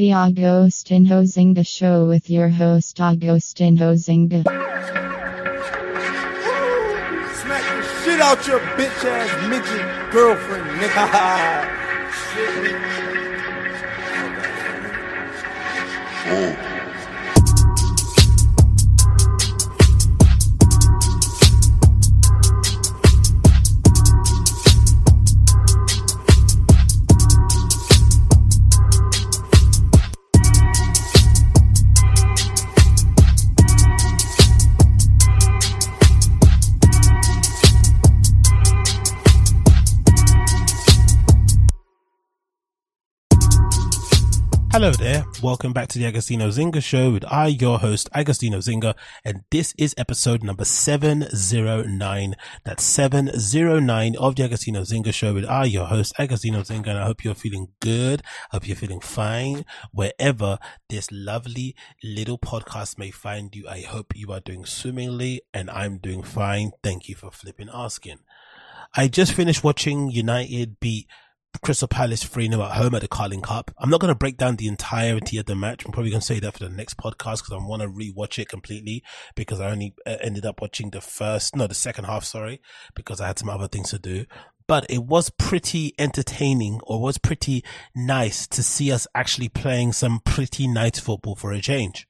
The Agostinho Zinga Show with your host Agostinho Zinga. Smack the shit out your bitch ass midget girlfriend, nigga. Shit. Oh. Hello there, welcome back to the Agostinho Zinga Show with I, your host, Agostinho Zinga, and this is episode number 709. That's 709 of the Agostinho Zinga Show with I, your host, Agostinho Zinga, and I hope you're feeling good, hope you're feeling fine, wherever this lovely little podcast may find you. I hope you are doing swimmingly, and I'm doing fine. Thank you for flipping asking. I just finished watching United beat Crystal Palace 3-0 at home at the Carling Cup. I'm not going to break down the entirety of the match. I'm probably going to say that for the next podcast because I want to rewatch it completely, because I only ended up watching the second half, because I had some other things to do. But it was pretty entertaining, or was pretty nice to see us actually playing some pretty nice football for a change.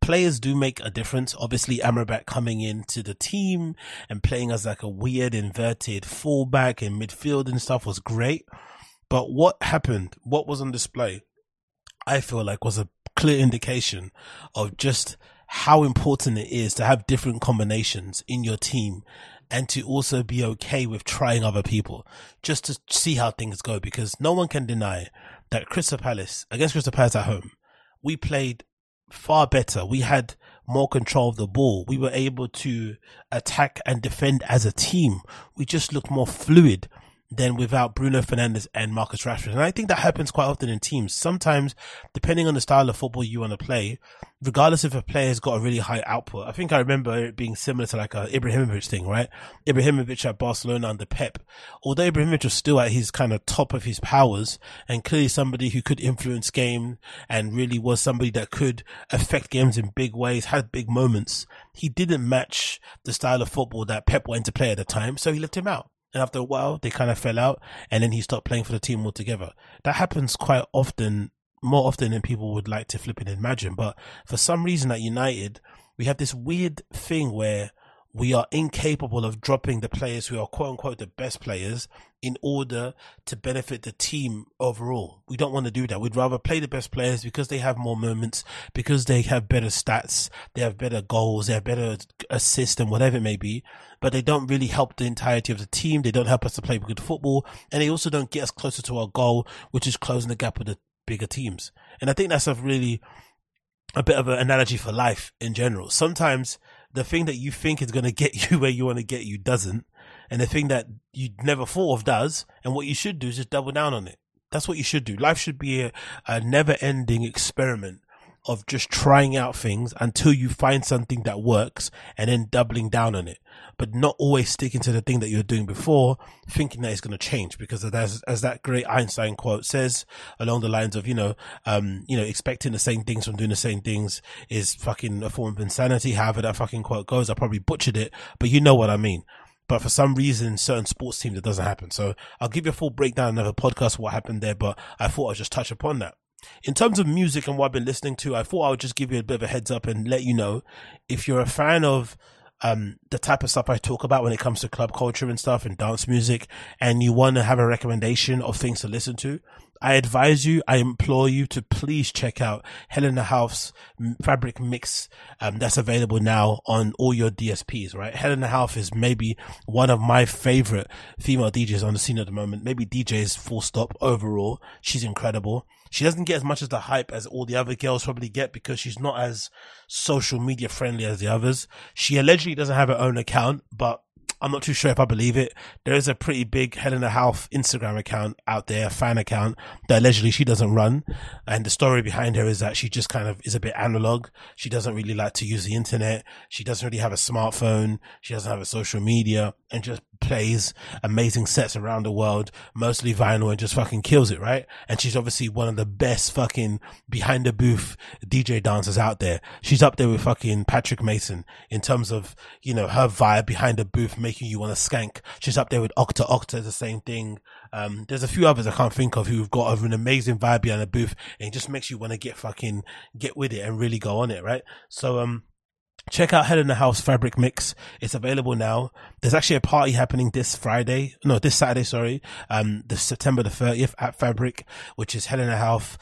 Players do make a difference. Obviously, Amrabat coming into the team and playing as like a weird inverted fullback in midfield and stuff was great. But what happened, what was on display, I feel like was a clear indication of just how important it is to have different combinations in your team and to also be okay with trying other people just to see how things go. Because no one can deny that against Crystal Palace at home, we played far better. We had more control of the ball. We were able to attack and defend as a team. We just looked more fluid than without Bruno Fernandes and Marcus Rashford. And I think that happens quite often in teams. Sometimes, depending on the style of football you want to play, regardless if a player's got a really high output, I think I remember it being similar to like a Ibrahimovic thing, right? Ibrahimovic at Barcelona under Pep. Although Ibrahimovic was still at his kind of top of his powers and clearly somebody who could influence game and really was somebody that could affect games in big ways, had big moments, he didn't match the style of football that Pep wanted to play at the time, so he left him out. And after a while, they kind of fell out, and then he stopped playing for the team altogether. That happens quite often, more often than people would like to flipping imagine. But for some reason at United, we have this weird thing where we are incapable of dropping the players who are quote-unquote the best players in order to benefit the team overall. We don't want to do that. We'd rather play the best players because they have more moments, because they have better stats, they have better goals, they have better assists and whatever it may be, but they don't really help the entirety of the team. They don't help us to play good football, and they also don't get us closer to our goal, which is closing the gap with the bigger teams. And I think that's a bit of an analogy for life in general. Sometimes the thing that you think is going to get you where you want to get you doesn't. And the thing that you never thought of does. And what you should do is just double down on it. That's what you should do. Life should be a never-ending experiment of just trying out things until you find something that works and then doubling down on it. But not always sticking to the thing that you're doing before, thinking that it's going to change. Because as that great Einstein quote says, along the lines of, expecting the same things from doing the same things is fucking a form of insanity. However that fucking quote goes, I probably butchered it, but you know what I mean. But for some reason, certain sports teams, that doesn't happen. So I'll give you a full breakdown in another podcast what happened there, but I thought I'd just touch upon that. In terms of music and what I've been listening to, I thought I would just give you a bit of a heads up and let you know, if you're a fan of the type of stuff I talk about when it comes to club culture and stuff and dance music, and you want to have a recommendation of things to listen to, I implore you to please check out Helena Hauff's Fabric mix that's available now on all your DSPs, right? Helena Hauff is maybe one of my favorite female DJs on the scene at the moment, maybe DJs full stop overall. She's incredible. She doesn't get as much of the hype as all the other girls probably get because she's not as social media friendly as the others. She allegedly doesn't have her own account, but I'm not too sure if I believe it. There is a pretty big Helena Hauff Instagram account out there, fan account, that allegedly she doesn't run. And the story behind her is that she just kind of is a bit analog. She doesn't really like to use the internet. She doesn't really have a smartphone. She doesn't have a social media. and just plays amazing sets around the world, mostly vinyl, and just fucking kills it, right? And she's obviously one of the best fucking behind the booth DJ dancers out there. She's up there with fucking Patrick Mason in terms of, you know, her vibe behind the booth making you want to skank. She's up there with Okta, the same thing. There's a few others I can't think of who've got an amazing vibe behind the booth, and it just makes you want to get with it and really go on it, right? So check out Helena Hauff's Fabric Mix. It's available now. There's actually a party happening this Saturday, the September the 30th at Fabric, which is Helena Hauff,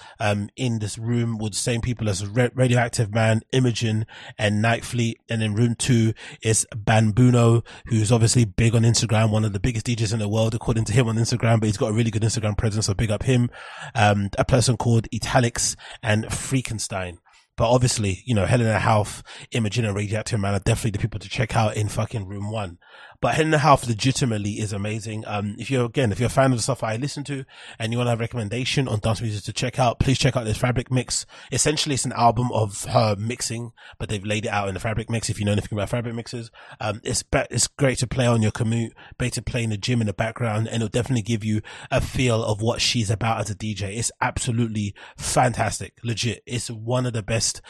in this room with the same people as Radioactive Man, Imogen, and Nightfleet. And in room 2 is Bambuno, who's obviously big on Instagram, one of the biggest DJs in the world, according to him on Instagram, but he's got a really good Instagram presence, so big up him. A person called Italics and Freakenstein. But obviously, you know, Helena Hauff, Imogen, and Radioactive Man are definitely the people to check out in fucking room 1. But Helena Hauff legitimately is amazing. If you're a fan of the stuff I listen to and you want to have a recommendation on dance music to check out, please check out this Fabric Mix. Essentially, it's an album of her mixing, but they've laid it out in the Fabric Mix. If you know anything about Fabric Mixes, it's great to play on your commute, great to play in the gym in the background, and it'll definitely give you a feel of what she's about as a DJ. It's absolutely fantastic, legit. It's one of the best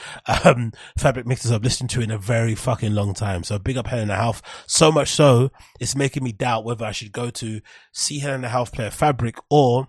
Fabric Mixes I've listened to in a very fucking long time. So big up Helena Hauff, so much so it's making me doubt whether I should go to see Helena Hauff play Fabric or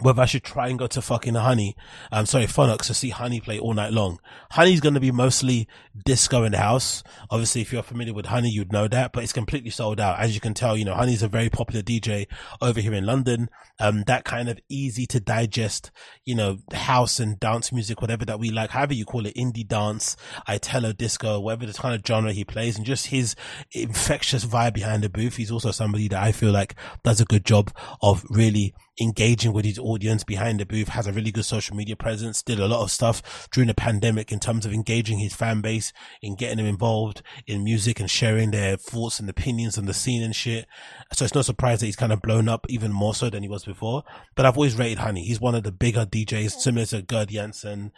whether I should try and go to fucking Phonox to see Honey play all night long. Honey's going to be mostly disco in the house. Obviously, if you're familiar with Honey, you'd know that, but it's completely sold out. As you can tell, you know, Honey's a very popular DJ over here in London. That kind of easy to digest, you know, house and dance music, whatever that we like, however you call it, indie dance, Italo disco, whatever the kind of genre he plays, and just his infectious vibe behind the booth. He's also somebody that I feel like does a good job of really engaging with his audience behind the booth, has a really good social media presence, did a lot of stuff during the pandemic in terms of engaging his fan base and getting them involved in music and sharing their thoughts and opinions on the scene and shit. So it's no surprise that he's kind of blown up even more so than he was before. But I've always rated Honey. He's one of the bigger DJs, similar to Gerd Janssen,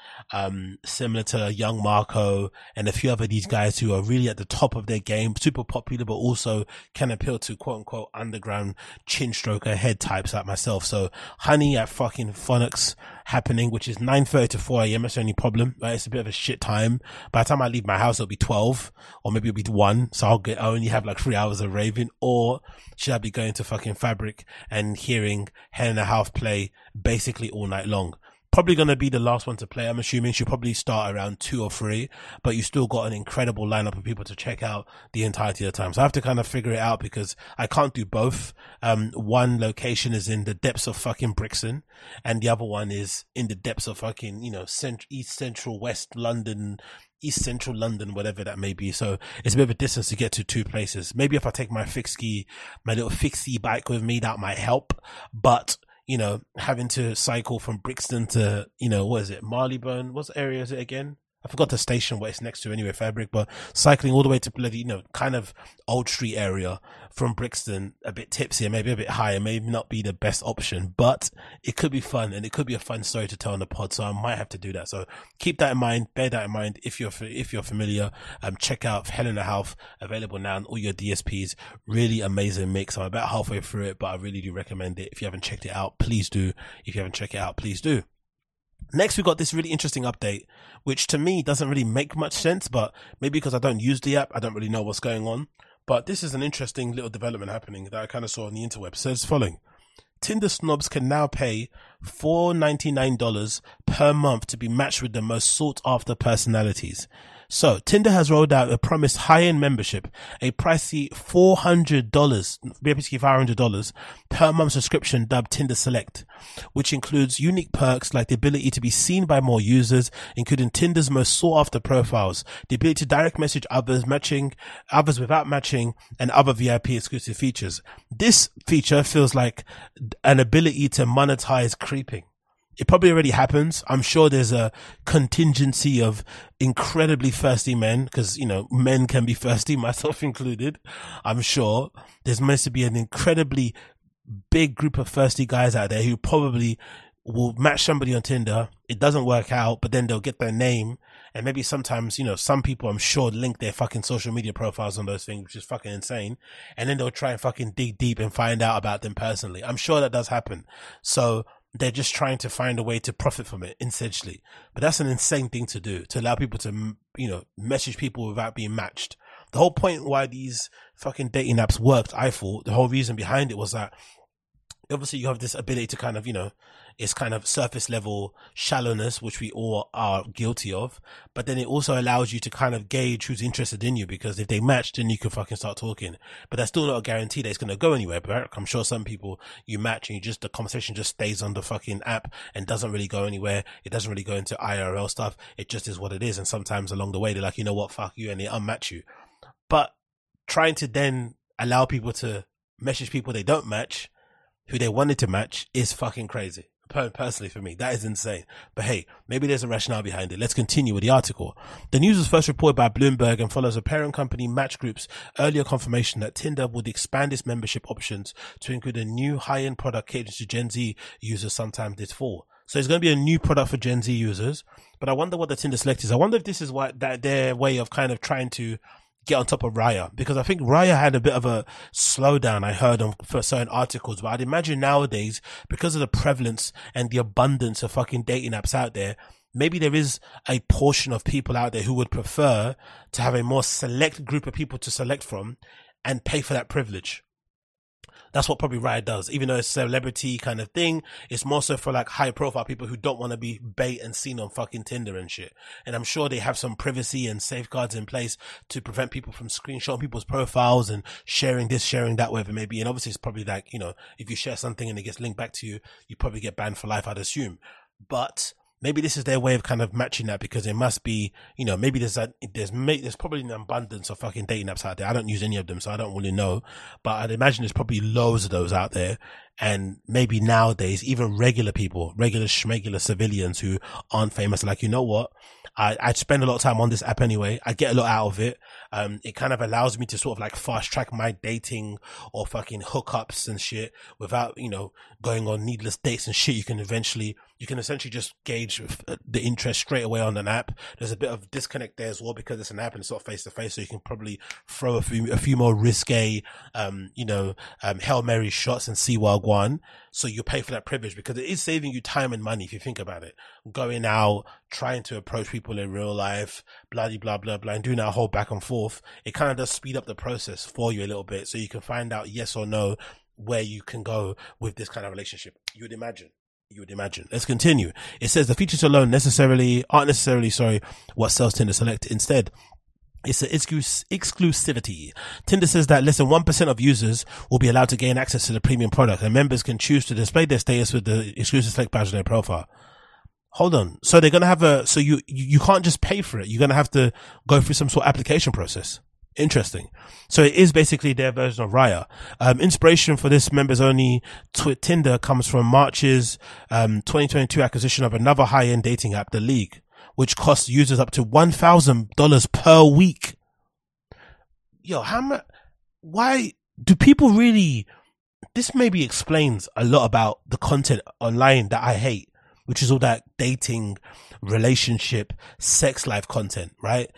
similar to Young Marco, and a few other these guys who are really at the top of their game, super popular, but also can appeal to quote unquote underground chin stroker head types like myself. So Honey at fucking Phonox happening, which is 9:30 to 4 a.m. That's the only problem, right? It's a bit of a shit time. By the time I leave my house, it'll be 12, or maybe it'll be 1. So I'll only have like 3 hours of raving. Or should I be going to fucking Fabric and hearing Helena Hauff play basically all night long? Probably going to be the last one to play, I'm assuming. She'll probably start around 2 or 3, but you still got an incredible lineup of people to check out the entirety of the time. So I have to kind of figure it out because I can't do both. One location is in the depths of fucking Brixton, and the other one is in the depths of fucking, you know, East Central London, whatever that may be. So it's a bit of a distance to get to 2 places. Maybe if I take my little fixie bike with me, that might help. But you know, having to cycle from Brixton to, you know, what is it, Marylebone? What area is it again? I forgot the station where it's next to anyway, Fabric, but cycling all the way to bloody, you know, kind of Old Street area from Brixton, a bit tipsy, maybe a bit higher, maybe not be the best option, but it could be fun and it could be a fun story to tell on the pod. So I might have to do that. So keep that in mind, bear that in mind. If you're familiar, check out Helena Hauff, available now on all your DSPs. Really amazing mix. I'm about halfway through it, but I really do recommend it. If you haven't checked it out, please do. Next, we got this really interesting update, which to me doesn't really make much sense, but maybe because I don't use the app, I don't really know what's going on. But this is an interesting little development happening that I kind of saw on the interweb. So it's following. Tinder snobs can now pay $4.99 per month to be matched with the most sought-after personalities. So Tinder has rolled out a promised high-end membership, a pricey $500 per month subscription dubbed Tinder Select, which includes unique perks like the ability to be seen by more users, including Tinder's most sought-after profiles, the ability to direct message others without matching, and other VIP exclusive features. This feature feels like an ability to monetize creeping. It probably already happens. I'm sure there's a contingency of incredibly thirsty men, because, you know, men can be thirsty, myself included. I'm sure there's meant to be an incredibly big group of thirsty guys out there who probably will match somebody on Tinder. It doesn't work out, but then they'll get their name And maybe sometimes, you know, some people I'm sure link their fucking social media profiles on those things, which is fucking insane. And then they'll try and fucking dig deep and find out about them personally. I'm sure that does happen. So they're just trying to find a way to profit from it, essentially. But that's an insane thing to do, to allow people to, you know, message people without being matched. The whole point why these fucking dating apps worked, I thought, the whole reason behind it was that obviously you have this ability to kind of, you know, it's kind of surface level shallowness, which we all are guilty of. But then it also allows you to kind of gauge who's interested in you, because if they match, then you can fucking start talking. But that's still not a guarantee that it's going to go anywhere. But I'm sure some people you match and you just, the conversation just stays on the fucking app and doesn't really go anywhere. It doesn't really go into IRL stuff. It just is what it is. And sometimes along the way, they're like, you know what, fuck you. And they unmatch you. But trying to then allow people to message people they don't match, who they wanted to match, is fucking crazy. Personally, for me, that is insane. But hey, maybe there's a rationale behind it. Let's continue with the article. The news was first reported by Bloomberg and follows a parent company, Match Group's earlier confirmation that Tinder would expand its membership options to include a new high-end product catered to Gen Z users sometime this fall. So it's going to be a new product for Gen Z users. But I wonder what the Tinder Select is. I wonder if this is why that their way of kind of trying to get on top of Raya, because I think Raya had a bit of a slowdown, I heard, on for certain articles. But I'd imagine nowadays, because of the prevalence and the abundance of fucking dating apps out there, maybe there is a portion of people out there who would prefer to have a more select group of people to select from and pay for that privilege. That's what probably Raya does. Even though it's a celebrity kind of thing, it's more so for like high profile people who don't want to be bait and seen on fucking Tinder and shit. And I'm sure they have some privacy and safeguards in place to prevent people from screenshotting people's profiles and sharing this, sharing that, whatever it may be. And obviously it's probably like, you know, if you share something and it gets linked back to you, you probably get banned for life, I'd assume. But maybe this is their way of kind of matching that, because it must be, you know, maybe there's probably an abundance of fucking dating apps out there. I don't use any of them, so I don't really know, but I'd imagine there's probably loads of those out there. And maybe nowadays, even regular people, regular schmegular civilians who aren't famous, like, you know what? I spend a lot of time on this app anyway. I get a lot out of it. It kind of allows me to sort of like fast track my dating or fucking hookups and shit without, you know, going on needless dates and shit. You can essentially just gauge the interest straight away on an app. There's a bit of disconnect there as well, because it's an app and it's not face to face. So you can probably throw a few more risque, Hail Mary shots and see what one. So you pay for that privilege, because it is saving you time and money if you think about it. Going out, trying to approach people in real life, bloody blah blah blah, and doing that whole back and forth, it kind of does speed up the process for you a little bit, so you can find out yes or no where you can go with this kind of relationship. You would imagine. Let's continue. It says the features alone aren't necessarily what sells Tinder Select. Instead, it's an exclusivity. Tinder says that less than 1% of users will be allowed to gain access to the premium product, and members can choose to display their status with the exclusive select badge on their profile. Hold on. So they're going to have you can't just pay for it. You're going to have to go through some sort of application process. Interesting. So it is basically their version of Raya. Inspiration for this members only Tinder comes from March's 2022 acquisition of another high-end dating app, The League, which costs users up to $1,000 per week. Yo, why do people really? This maybe explains a lot about the content online that I hate, which is all that dating, relationship, sex life content, right?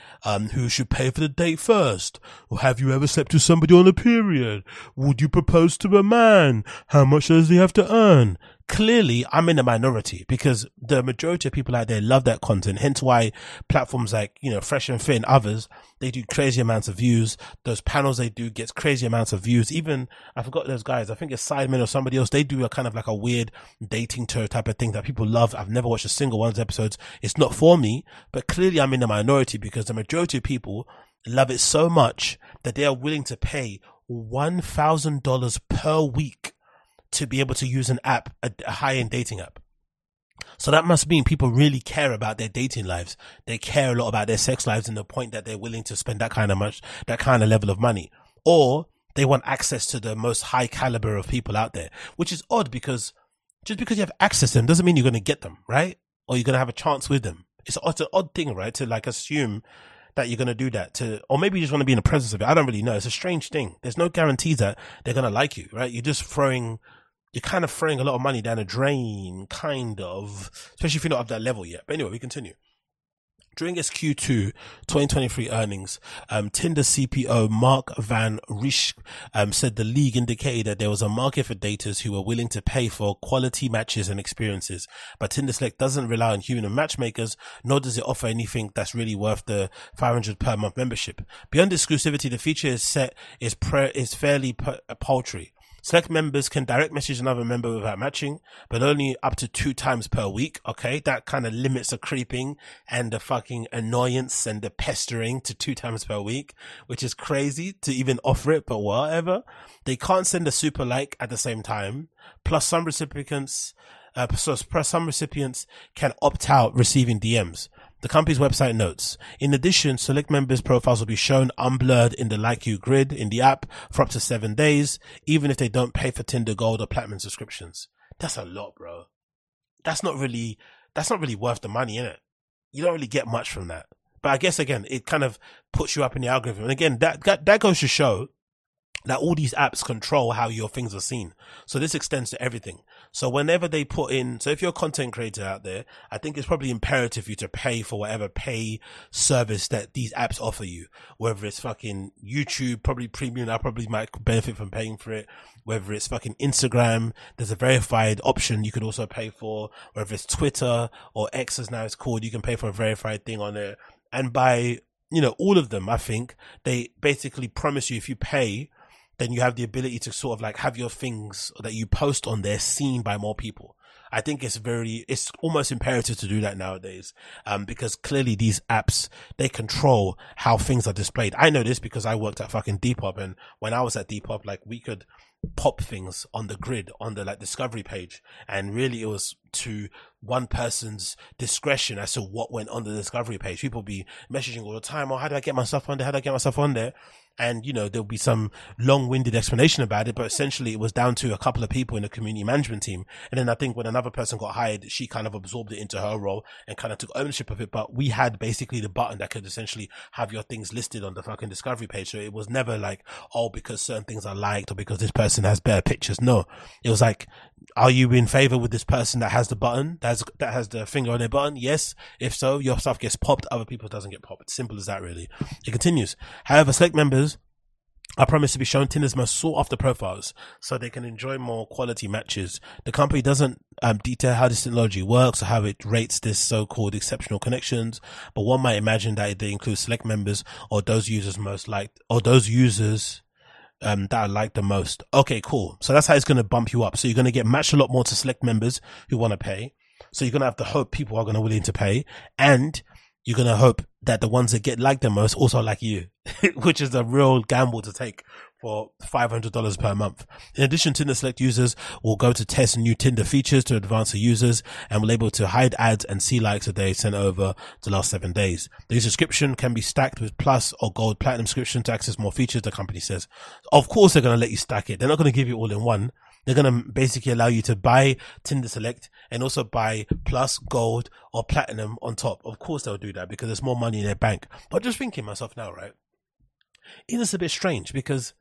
Who should pay for the date first? Or have you ever slept with somebody on a period? Would you propose to a man? How much does he have to earn? Clearly, I'm in the minority, because the majority of people out there love that content. Hence why platforms like, you know, Fresh and Fit and others, they do crazy amounts of views. Those panels they do gets crazy amounts of views. Even, I forgot those guys, I think it's Sidemen or somebody else. They do a kind of like a weird dating tour type of thing that people love. I've never watched a single one of those episodes. It's not for me, but clearly I'm in the minority, because the majority of people love it so much that they are willing to pay $1,000 per week to be able to use an app, a high-end dating app. So that must mean people really care about their dating lives. They care a lot about their sex lives, and the point that they're willing to spend that kind of level of money, or they want access to the most high caliber of people out there, which is odd, because just because you have access to them doesn't mean you're going to get them, right? Or you're going to have a chance with them. It's an odd thing, right? To like assume that you're going to do that to, or maybe you just want to be in the presence of it. I don't really know. It's a strange thing. There's no guarantees that they're going to like you, right? You're kind of throwing a lot of money down a drain, kind of, especially if you're not up that level yet. But anyway, we continue. during its Q2 2023 earnings, Tinder CPO Mark Van Riesch said the league indicated that there was a market for daters who were willing to pay for quality matches and experiences. But Tinder Select doesn't rely on human matchmakers, nor does it offer anything that's really worth the $500 per month membership. Beyond exclusivity, the feature is fairly paltry. Select members can direct message another member without matching, but only up to 2 times per week. Okay, that kind of limits the creeping and the fucking annoyance and the pestering to 2 times per week, which is crazy to even offer it, but whatever. They can't send a super like at the same time. Plus, some recipients can opt out receiving DMs. The company's website notes, in addition, select members' profiles will be shown unblurred in the Like You grid in the app for up to 7 days, even if they don't pay for Tinder Gold or Platinum subscriptions. That's a lot, bro. That's not really worth the money, innit? You don't really get much from that. But I guess, again, it kind of puts you up in the algorithm. And again, that goes to show that all these apps control how your things are seen. So this extends to everything. So whenever they put in, so if you're a content creator out there, I think it's probably imperative for you to pay for whatever pay service that these apps offer you, whether it's fucking YouTube, probably premium. I probably might benefit from paying for it. Whether it's fucking Instagram, there's a verified option you could also pay for. Whether it's Twitter or X as now it's called, you can pay for a verified thing on there. And by, you know, all of them, I think they basically promise you if you pay, then you have the ability to sort of like have your things that you post on there seen by more people. I think it's almost imperative to do that nowadays, because clearly these apps, they control how things are displayed. I know this because I worked at fucking Depop, and when I was at Depop, like, we could pop things on the grid, on the like discovery page, and really it was to one person's discretion as to what went on the discovery page. People be messaging all the time, oh, how do I get myself on there? How do I get myself on there? And, you know, there'll be some long-winded explanation about it, but essentially it was down to a couple of people in the community management team. And then I think when another person got hired, she kind of absorbed it into her role and kind of took ownership of it. But we had basically the button that could essentially have your things listed on the fucking discovery page. So it was never like, oh, because certain things are liked or because this person has better pictures. No, it was like, are you in favor with this person that has the button, that has the finger on their button? Yes. If so, your stuff gets popped, other people doesn't get popped. Simple as that, really. It continues. However, select members are promised to be shown Tinder's most sought-after profiles so they can enjoy more quality matches. The company doesn't detail how this technology works or how it rates this so-called exceptional connections, but one might imagine that they include select members or those users most liked, or those users that I like the most. Okay, cool. So that's how it's going to bump you up. So you're going to get matched a lot more to select members who want to pay. So you're going to have to hope people are going to be willing to pay, and you're going to hope that the ones that get liked the most also like you, which is a real gamble to take for $500 per month. In addition, Tinder Select users will go to test new Tinder features to advance the users and will be able to hide ads and see likes that they sent over the last 7 days. The subscription can be stacked with Plus or Gold Platinum subscription to access more features, the company says. Of course, they're going to let you stack it. They're not going to give you all in one. They're going to basically allow you to buy Tinder Select and also buy Plus, Gold or Platinum on top. Of course, they'll do that because there's more money in their bank. But I'm just thinking myself now, right? It is a bit strange because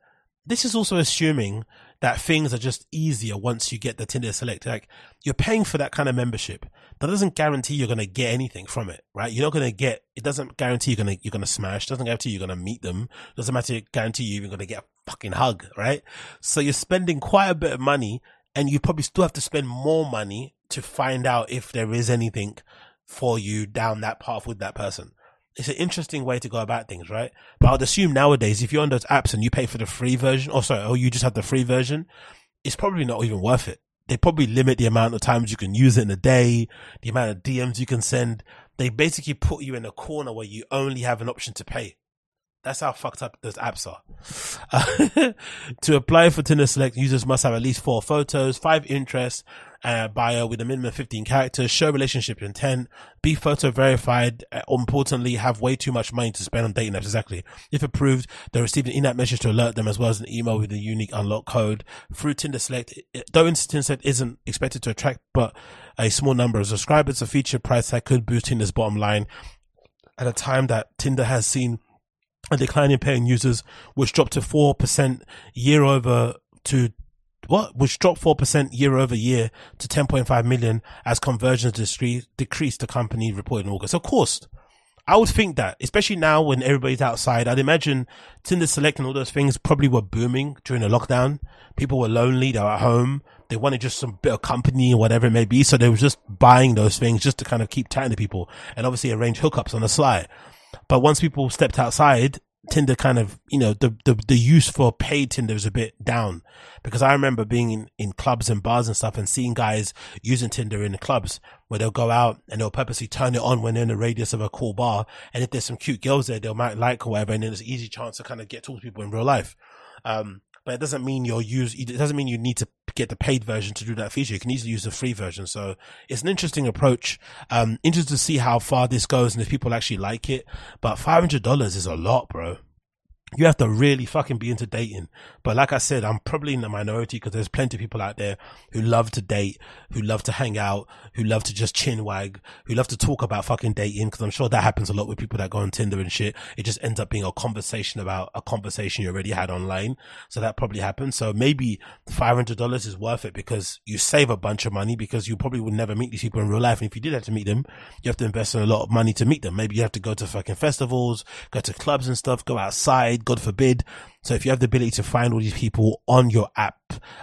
this is also assuming that things are just easier once you get the Tinder Select. Like, you're paying for that kind of membership. That doesn't guarantee you're going to get anything from it, right? You're not going to get, it doesn't guarantee you're going to smash. Doesn't guarantee you're going to meet them. Doesn't matter, guarantee you're even going to get a fucking hug, right? So you're spending quite a bit of money, and you probably still have to spend more money to find out if there is anything for you down that path with that person. It's an interesting way to go about things, right? But I would assume nowadays, if you're on those apps and you pay for the free version, or you just have the free version, it's probably not even worth it. They probably limit the amount of times you can use it in a day, the amount of DMs you can send. They basically put you in a corner where you only have an option to pay. That's how fucked up those apps are. To apply for Tinder Select, users must have at least 4 photos, 5 interests, bio with a minimum of 15 characters, show relationship intent, be photo verified, importantly, have way too much money to spend on dating apps. Exactly. If approved, they'll receive an in-app message to alert them, as well as an email with a unique unlock code. Through Tinder Select, though Tinder Select isn't expected to attract but a small number of subscribers, a feature price that could boost Tinder's bottom line at a time that Tinder has seen a decline in paying users, which dropped to 4% year over year to 10.5 million as conversions decreased, the company reported in August. Of course, I would think that, especially now when everybody's outside, I'd imagine Tinder Select and all those things probably were booming during the lockdown. People were lonely, they were at home, they wanted just some bit of company or whatever it may be, so they were just buying those things just to kind of keep chatting to people and obviously arrange hookups on the sly. But once people stepped outside, Tinder kind of, you know, the use for paid Tinder is a bit down, because I remember being in clubs and bars and stuff and seeing guys using Tinder in the clubs where they'll go out and they'll purposely turn it on when they're in the radius of a cool bar, and if there's some cute girls there they might like or whatever, and then there's an easy chance to kind of get to people in real life. But it doesn't mean it doesn't mean you need to get the paid version to do that feature. You can easily use the free version. So it's an interesting approach. Interested to see how far this goes and if people actually like it. But $500 is a lot, bro. You have to really fucking be into dating. But like I said, I'm probably in the minority, because there's plenty of people out there who love to date, who love to hang out, who love to just chin wag, who love to talk about fucking dating, because I'm sure that happens a lot with people that go on Tinder and shit. It just ends up being a conversation about a conversation you already had online. So that probably happens. So maybe $500 is worth it, because you save a bunch of money, because you probably would never meet these people in real life. And if you did have to meet them, you have to invest in a lot of money to meet them. Maybe you have to go to fucking festivals, go to clubs and stuff, go outside, God forbid. So if you have the ability to find all these people on your app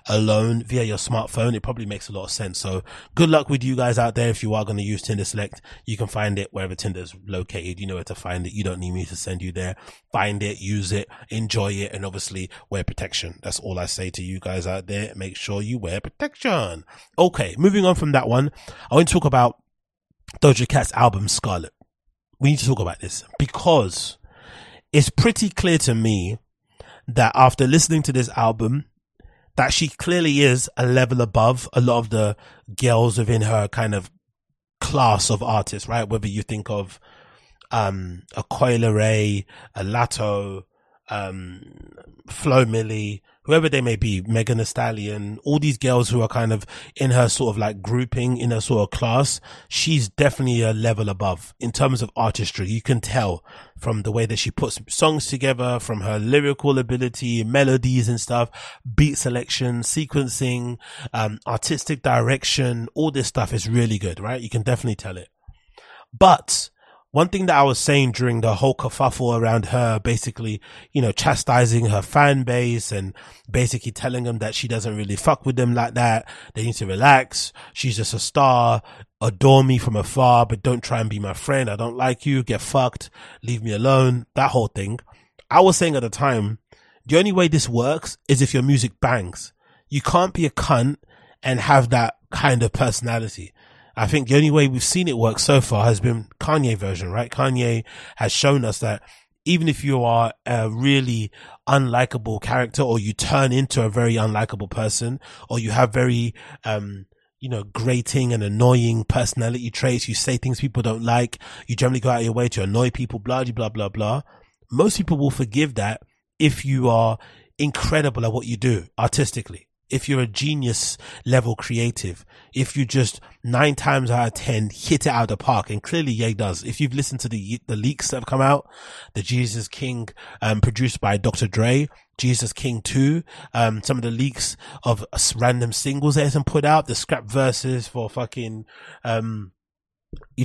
alone via your smartphone, it probably makes a lot of sense. So good luck with you guys out there. If you are going to use Tinder Select, you can find it wherever Tinder is located. You know where to find it. You don't need me to send you there. Find it, use it, enjoy it, and obviously wear protection. That's all I say to you guys out there. Make sure you wear protection. Okay, moving on from that one, I want to talk about Doja Cat's album Scarlet. We need to talk about this, because it's pretty clear to me that after listening to this album, that she clearly is a level above a lot of the girls within her kind of class of artists, right? Whether you think of a Coil Ray, a Latto, Flo Milli, whoever they may be, Megan Thee Stallion, all these girls who are kind of in her sort of like grouping, in her sort of class, she's definitely a level above in terms of artistry. You can tell from the way that she puts songs together, from her lyrical ability, melodies and stuff, beat selection, sequencing, artistic direction, all this stuff is really good, right? You can definitely tell it. But one thing that I was saying during the whole kerfuffle around her basically, you know, chastising her fan base and basically telling them that she doesn't really fuck with them like that, they need to relax, she's just a star, adore me from afar, but don't try and be my friend, I don't like you, get fucked, leave me alone, that whole thing. I was saying at the time, the only way this works is if your music bangs. You can't be a cunt and have that kind of personality. I think the only way we've seen it work so far has been Kanye version, right? Kanye has shown us that even if you are a really unlikable character, or you turn into a very unlikable person, or you have very, you know, grating and annoying personality traits, you say things people don't like, you generally go out of your way to annoy people, blah, blah, blah, blah. Most people will forgive that if you are incredible at what you do artistically. If you're a genius level creative, if you just 9 times out of 10 hit it out of the park, and clearly Ye does. If you've listened to the leaks that have come out, the Jesus King, produced by Dr. Dre, Jesus King 2, some of the leaks of random singles that hasn't put out, the scrap verses for fucking,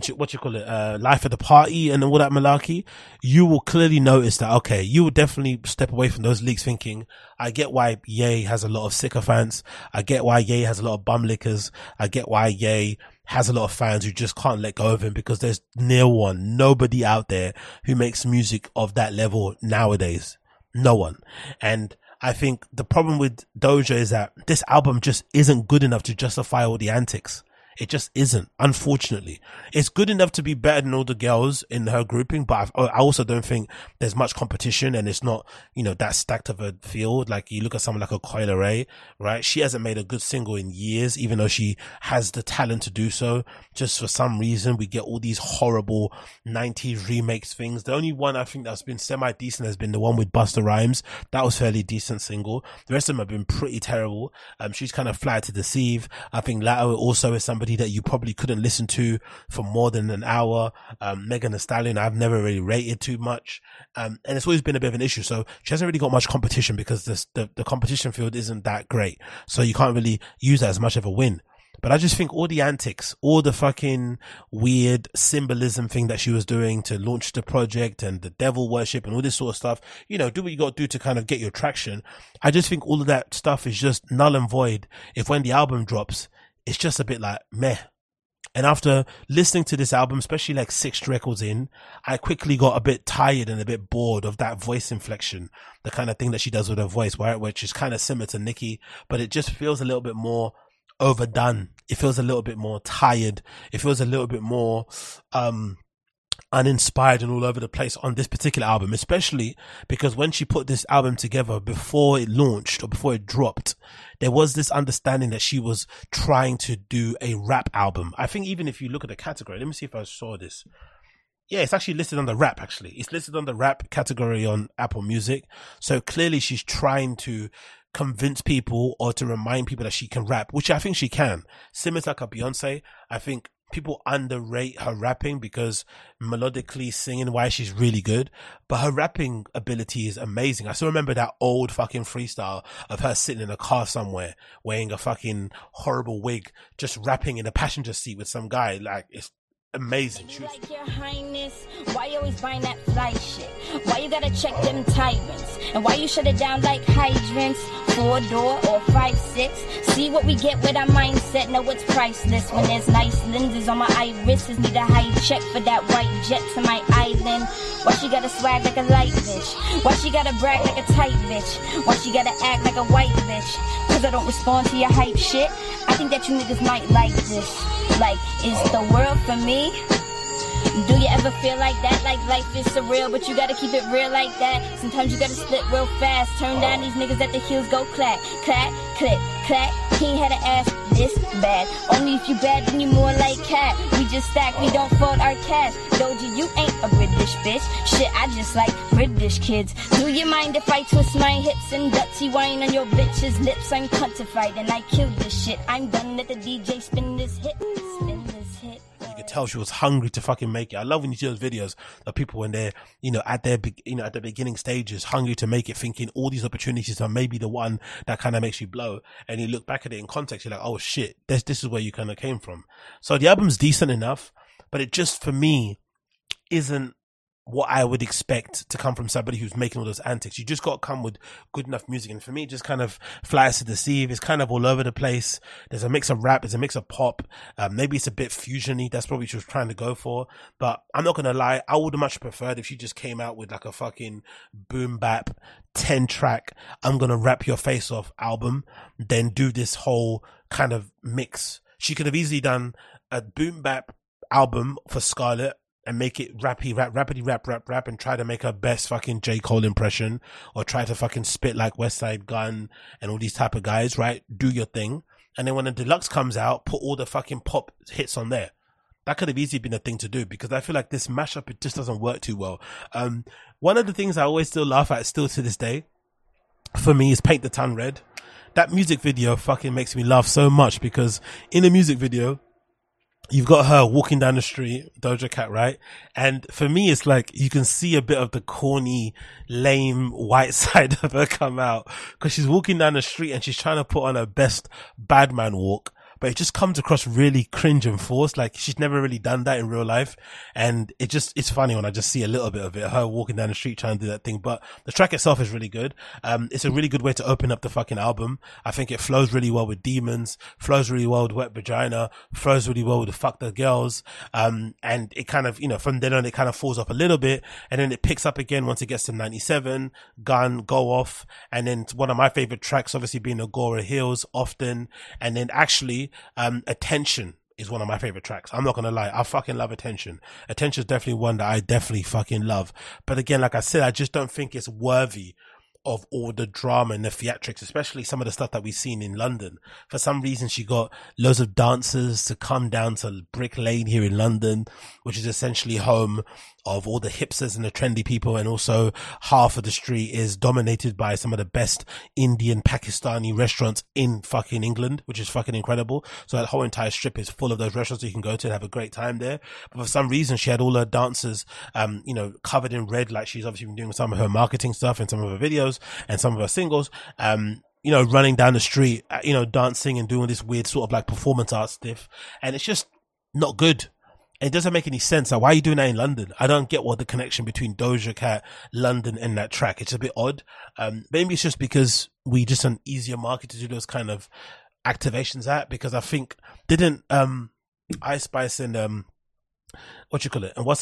Life at the Party and all that malarkey, you will clearly notice that, okay, you will definitely step away from those leaks thinking, I get why Ye has a lot of sycophants, I get why Ye has a lot of bum lickers, I get why Ye has a lot of fans who just can't let go of him, because there's nobody out there who makes music of that level nowadays. No one. And I think the problem with Doja is that this album just isn't good enough to justify all the antics. It just isn't, unfortunately. It's good enough to be better than all the girls in her grouping, but I also don't think there's much competition, and it's not, you know, that stacked of a field. Like, you look at someone like a Coil Ray, right? She hasn't made a good single in years, even though she has the talent to do so. Just for some reason, we get all these horrible 90s remakes things. The only one I think that's been semi-decent has been the one with Busta Rhymes. That was fairly decent single. The rest of them have been pretty terrible. She's kind of fly to deceive. I think Latto also is somebody that you probably couldn't listen to for more than an hour. Megan Thee Stallion, I've never really rated too much. And it's always been a bit of an issue. So she hasn't really got much competition, because the competition field isn't that great. So you can't really use that as much of a win. But I just think all the antics, all the fucking weird symbolism thing that she was doing to launch the project and the devil worship and all this sort of stuff, you know, do what you got to do to kind of get your traction. I just think all of that stuff is just null and void if when the album drops, it's just a bit like meh. And after listening to this album, especially like 6 records in, I quickly got a bit tired and a bit bored of that voice inflection, the kind of thing that she does with her voice, which is kind of similar to Nicki, but it just feels a little bit more overdone. It feels a little bit more tired. It feels a little bit more uninspired and all over the place on this particular album, especially because when she put this album together before it launched or before it dropped, there was this understanding that she was trying to do a rap album. I think even if you look at the category, let me see if I saw this. Yeah, it's actually listed on the rap, actually. It's listed on the rap category on Apple Music. So clearly she's trying to convince people or to remind people that she can rap, which I think she can. Similar to like a Beyonce, I think people underrate her rapping because melodically singing wise she's really good, but her rapping ability is amazing. I still remember that old fucking freestyle of her sitting in a car somewhere wearing a fucking horrible wig just rapping in a passenger seat with some guy. Like, it's amazing. Like, your highness, why you always buying that fly shit? Why you gotta check them tyrants? And why you shut it down like hydrants? 4-door or 5-6. See what we get with our mindset. Know it's priceless when there's nice lenses on my irises. Need a high check for that white jet to my island. Why she gotta swag like a light bitch? Why she gotta brag like a tight bitch? Why she gotta act like a white bitch? Cause I don't respond to your hype shit. I think that you niggas might like this. Like, is the world for me? Do you ever feel like that? Like, life is surreal, but you gotta keep it real like that. Sometimes you gotta split real fast. Turn down these niggas at the heels, go clap, clap, clip, clap. He ain't had an ass this bad. Only if you bad, then you more like cat. We just stack, we don't fold our cash. Doja, you ain't a British bitch. Shit, I just like British kids. Do you mind if I twist my hips and dirty wine on your bitch's lips? I'm cuntified and I killed this shit. I'm done, let the DJ spin this hit. Tell she was hungry to fucking make it. I love when you see those videos of people when they're, you know, at the beginning stages, hungry to make it, thinking all these opportunities are maybe the one that kind of makes you blow. And you look back at it in context, you're like, oh shit, this is where you kind of came from. So the album's decent enough, but it just for me isn't what I would expect to come from somebody who's making all those antics. You just got to come with good enough music. And for me, it just kind of flies to deceive. It's kind of all over the place. There's a mix of rap. There's a mix of pop. Maybe it's a bit fusiony. That's probably what she was trying to go for. But I'm not going to lie. I would have much preferred if she just came out with like a fucking boom bap 10-track, I'm going to rap your face off album, then do this whole kind of mix. She could have easily done a boom bap album for Scarlet and make it rappity rap and try to make her best fucking J. Cole impression or try to fucking spit like West Side Gun and all these type of guys, right? Do your thing. And then when the deluxe comes out, put all the fucking pop hits on there. That could have easily been a thing to do because I feel like this mashup, it just doesn't work too well. One of the things I always still laugh at still to this day for me is Paint the Town Red. That music video fucking makes me laugh so much because in the music video, you've got her walking down the street, Doja Cat, right? And for me, it's like you can see a bit of the corny, lame white side of her come out because she's walking down the street and she's trying to put on her best bad man walk. But it just comes across really cringe and forced. Like she's never really done that in real life. And it's funny when I just see a little bit of it, her walking down the street trying to do that thing. But the track itself is really good. It's a really good way to open up the fucking album. I think it flows really well with Demons, flows really well with Wet Vagina, flows really well with the Fuck the Girls. And it kind of, you know, from then on, it kind of falls off a little bit. And then it picks up again once it gets to 97, Gun, Go Off. And then one of my favorite tracks, obviously being Agora Hills, Often. And then actually, Attention is one of my favorite tracks. I'm not gonna lie, I fucking love Attention. Attention is definitely one that I definitely fucking love. But again, like I said, I just don't think it's worthy of all the drama and the theatrics, especially some of the stuff that we've seen in London. For some reason, she got loads of dancers to come down to Brick Lane here in London, which is essentially home of all the hipsters and the trendy people, and also half of the street is dominated by some of the best Indian Pakistani restaurants in fucking England, which is fucking incredible. So that whole entire strip is full of those restaurants you can go to and have a great time there. But for some reason, she had all her dancers, you know, covered in red, like she's obviously been doing some of her marketing stuff and some of her videos and some of her singles. you know, running down the street, you know, dancing and doing this weird sort of like performance art stuff. And it's just not good. It doesn't make any sense. Like, why are you doing that in London? I don't get what the connection between Doja Cat, London and that track. It's a bit odd. Maybe it's just because we just an easier market to do those kind of activations at, because I think didn't Ice Spice and what's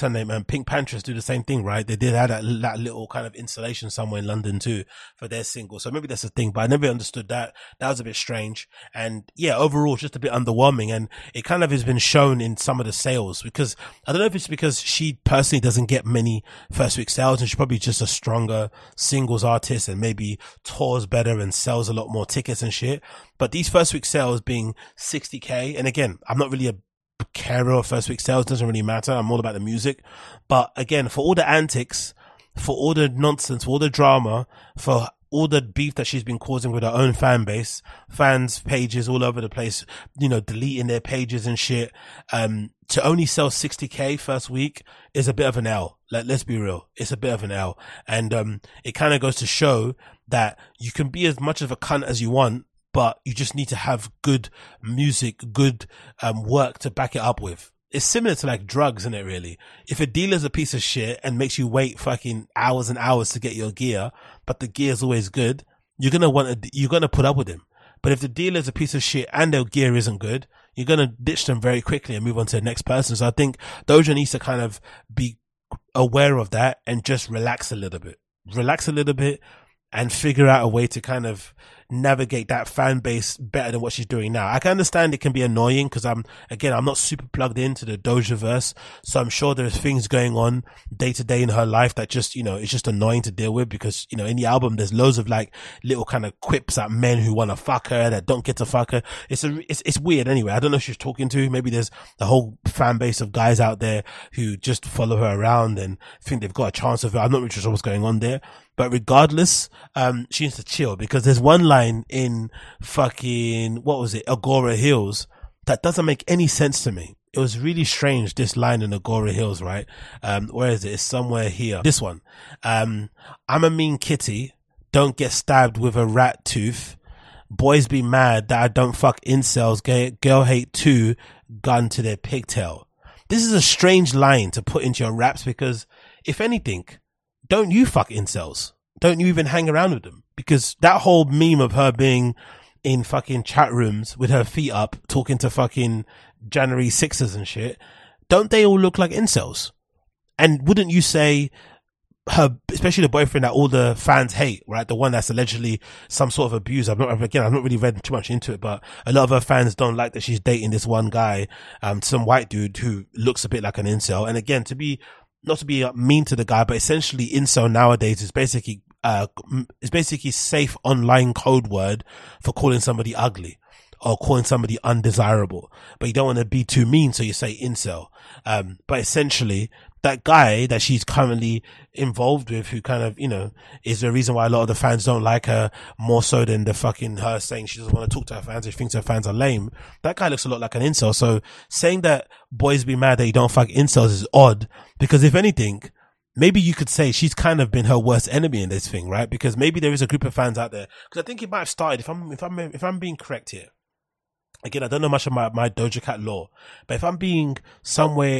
her name, and Pink Panthers do the same thing, right? They did have that little kind of installation somewhere in London too for their single, so maybe that's the thing. But I never understood that. That was a bit strange. And yeah, overall just a bit underwhelming, and it kind of has been shown in some of the sales, because I don't know if it's because she personally doesn't get many first week sales and she's probably just a stronger singles artist and maybe tours better and sells a lot more tickets and shit. But these first week sales being 60k, and again, I'm not really a carer of first week sales, doesn't really matter, I'm all about the music. But again, for all the antics, for all the nonsense, for all the drama, for all the beef that she's been causing with her own fan base, fans pages all over the place, you know, deleting their pages and shit, to only sell 60k first week is a bit of an L. Like, let's be real, it's a bit of an L. And it kind of goes to show that you can be as much of a cunt as you want, but you just need to have good music, good work to back it up with. It's similar to like drugs, isn't it, really? If a dealer's a piece of shit and makes you wait fucking hours and hours to get your gear, but the gear's always good, you're going to put up with him. But if the dealer's a piece of shit and their gear isn't good, you're going to ditch them very quickly and move on to the next person. So I think Doja needs to kind of be aware of that and just relax a little bit and figure out a way to kind of navigate that fan base better than what she's doing now. I can understand it can be annoying, because I'm not super plugged into the Dojaverse, so I'm sure there's things going on day to day in her life that just, you know, it's just annoying to deal with, because, you know, in the album there's loads of like little kind of quips at men who want to fuck her that don't get to fuck her. It's weird. Anyway, I don't know who she's talking to. Maybe there's the whole fan base of guys out there who just follow her around and think they've got a chance of it. I'm not really sure what's going on there. But regardless, she needs to chill, because there's one line in fucking, what was it, Agora Hills, that doesn't make any sense to me. It was really strange, this line in Agora Hills, right? Where is it? It's somewhere here. This one. I'm a mean kitty, don't get stabbed with a rat tooth. Boys be mad that I don't fuck incels. Girl hate too, gun to their pigtail. This is a strange line to put into your raps, because if anything, don't you fuck incels? Don't you even hang around with them? Because that whole meme of her being in fucking chat rooms with her feet up talking to fucking January 6ers and shit, don't they all look like incels? And wouldn't you say her, especially the boyfriend that all the fans hate, right, the one that's allegedly some sort of abuse, I've not really read too much into it, but a lot of her fans don't like that she's dating this one guy, some white dude who looks a bit like an incel. And again, not to be mean to the guy, but essentially incel nowadays is basically safe online code word for calling somebody ugly or calling somebody undesirable. But you don't want to be too mean, so you say incel. But essentially, that guy that she's currently involved with, who kind of, you know, is the reason why a lot of the fans don't like her, more so than the fucking her saying she doesn't want to talk to her fans, she thinks her fans are lame. That guy looks a lot like an incel. So saying that boys be mad that you don't fuck incels is odd, because if anything, maybe you could say she's kind of been her worst enemy in this thing, right? Because maybe there is a group of fans out there, because I think it might have started, if I'm being correct here. Again, I don't know much of my Doja Cat lore, but if I'm being somewhere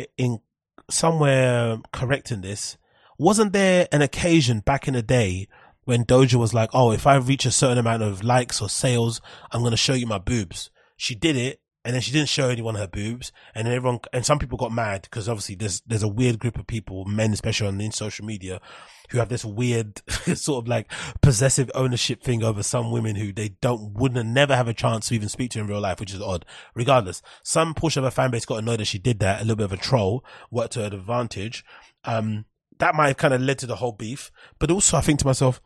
correct in this, wasn't there an occasion back in the day when Doja was like, oh, if I reach a certain amount of likes or sales, I'm going to show you my boobs? She did it, and then she didn't show anyone her boobs, and then some people got mad, because obviously there's a weird group of people, men especially on social media, who have this weird sort of like possessive ownership thing over some women who they wouldn't never have a chance to even speak to in real life, which is odd. Regardless, some portion of her fan base got annoyed that she did that, a little bit of a troll, worked to her advantage. That might have kind of led to the whole beef. But also I think to myself,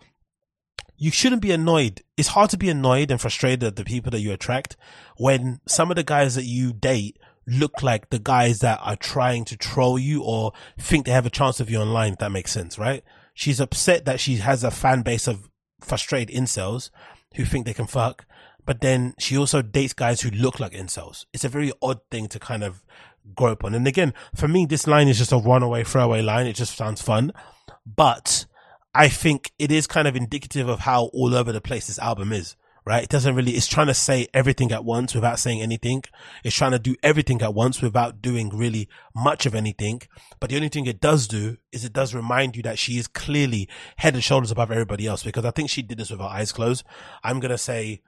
you shouldn't be annoyed. It's hard to be annoyed and frustrated at the people that you attract when some of the guys that you date look like the guys that are trying to troll you or think they have a chance of you online, if that makes sense, right? She's upset that she has a fan base of frustrated incels who think they can fuck, but then she also dates guys who look like incels. It's a very odd thing to kind of grope on. And again, for me, this line is just a runaway, throwaway line. It just sounds fun, but I think it is kind of indicative of how all over the place this album is, right? It doesn't really, it's trying to say everything at once without saying anything. It's trying to do everything at once without doing really much of anything. But the only thing it does do is it does remind you that she is clearly head and shoulders above everybody else, because I think she did this with her eyes closed. I'm going to say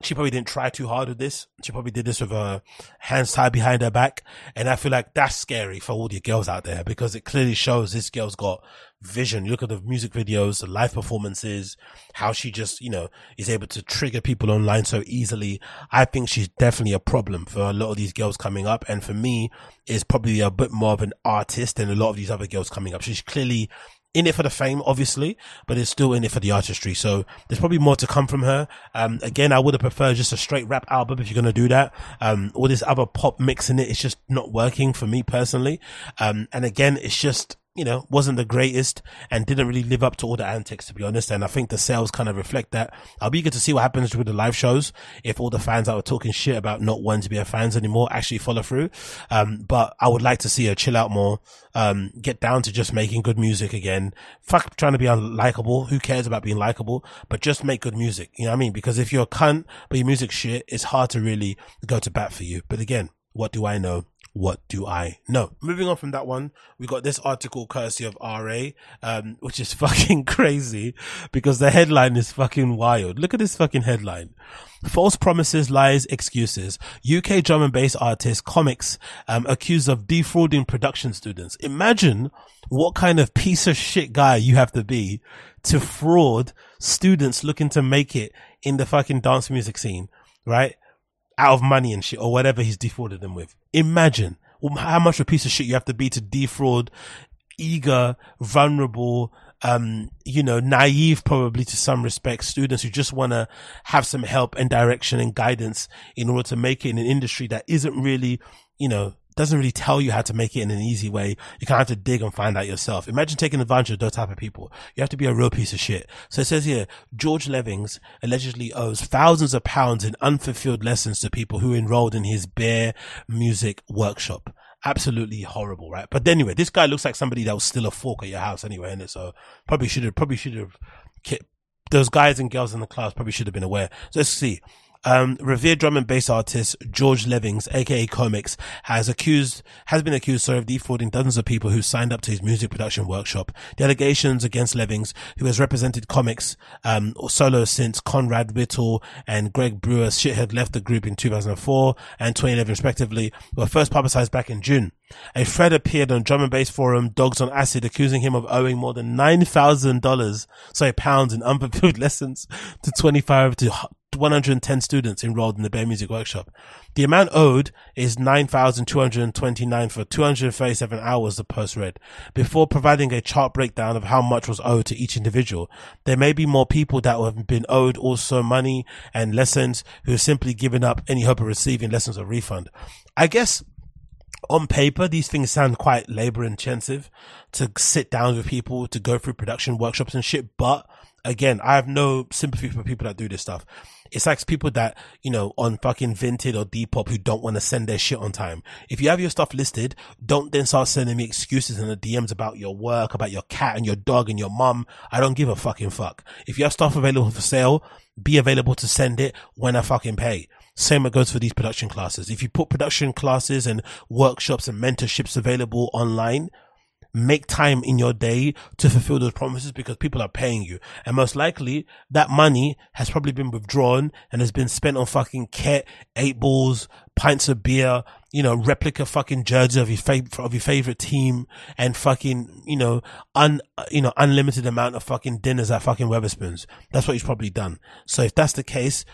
she probably didn't try too hard with this. She probably did this with her hands tied behind her back. And I feel like that's scary for all the girls out there, because it clearly shows this girl's got vision. You look at the music videos, the live performances, how she just, you know, is able to trigger people online so easily. I think she's definitely a problem for a lot of these girls coming up. And for me, it's probably a bit more of an artist than a lot of these other girls coming up. She's clearly in it for the fame, obviously, but it's still in it for the artistry. So there's probably more to come from her. Again, I would have preferred just a straight rap album if you're going to do that. All this other pop mix in it, it's just not working for me personally. And again, it's just, you know, wasn't the greatest and didn't really live up to all the antics, to be honest. And I think the sales kind of reflect that. I'll be good to see what happens with the live shows, if all the fans that were talking shit about not wanting to be a fans anymore actually follow through. But I would like to see her chill out more, get down to just making good music again. Fuck trying to be unlikable. Who cares about being likable? But just make good music. You know what I mean? Because if you're a cunt but your music's shit, it's hard to really go to bat for you. But again, what do I know? What do I know? Moving on from that one, we got this article courtesy of RA, which is fucking crazy because the headline is fucking wild. Look at this fucking headline. False promises, lies, excuses. UK drum and bass artist Comics accused of defrauding production students. Imagine what kind of piece of shit guy you have to be to fraud students looking to make it in the fucking dance music scene, right? Out of money and shit or whatever he's defrauded them with. Imagine how much of a piece of shit you have to be to defraud eager, vulnerable, you know, naive probably to some respect students who just want to have some help and direction and guidance in order to make it in an industry that isn't really, you know, doesn't really tell you how to make it in an easy way. You kind of have to dig and find out yourself. Imagine taking advantage of those type of people. You have to be a real piece of shit. So it says here, George Levings allegedly owes thousands of pounds in unfulfilled lessons to people who enrolled in his Bare Music Workshop. Absolutely horrible, right? But anyway, this guy looks like somebody that was still a fork at your house anyway, innit? So probably should have those guys and girls in the class probably should have been aware. So let's see. Revered drum and bass artist George Levings, aka Comics, has been accused of defrauding dozens of people who signed up to his music production workshop. The allegations against Levings, who has represented Comics solo since Conrad Whittle and Greg Brewer Shithead left the group in 2004 and 2011 respectively, were first publicized back in June. A thread appeared on drum and bass forum Dogs on Acid accusing him of owing more than £9,000 in unfulfilled lessons to 110 students enrolled in the Bare Music Workshop. The amount owed is £9,229 for 237 hours, the post read. Before providing a chart breakdown of how much was owed to each individual, there may be more people that have been owed also money and lessons who have simply given up any hope of receiving lessons or refund. I guess on paper, these things sound quite labor intensive to sit down with people, to go through production workshops and shit, but again, I have no sympathy for people that do this stuff. It's like people that, you know, on fucking Vinted or Depop who don't want to send their shit on time. If you have your stuff listed, don't then start sending me excuses in the DMs about your work, about your cat and your dog and your mum. I don't give a fucking fuck. If you have stuff available for sale, be available to send it when I fucking pay. Same goes for these production classes. If you put production classes and workshops and mentorships available online, make time in your day to fulfill those promises because people are paying you. And most likely that money has probably been withdrawn and has been spent on fucking ket, 8 balls, pints of beer, you know, replica fucking jersey of your favorite team and fucking, you know, unlimited amount of fucking dinners at fucking Weatherspoons. That's what he's probably done. So if that's the case,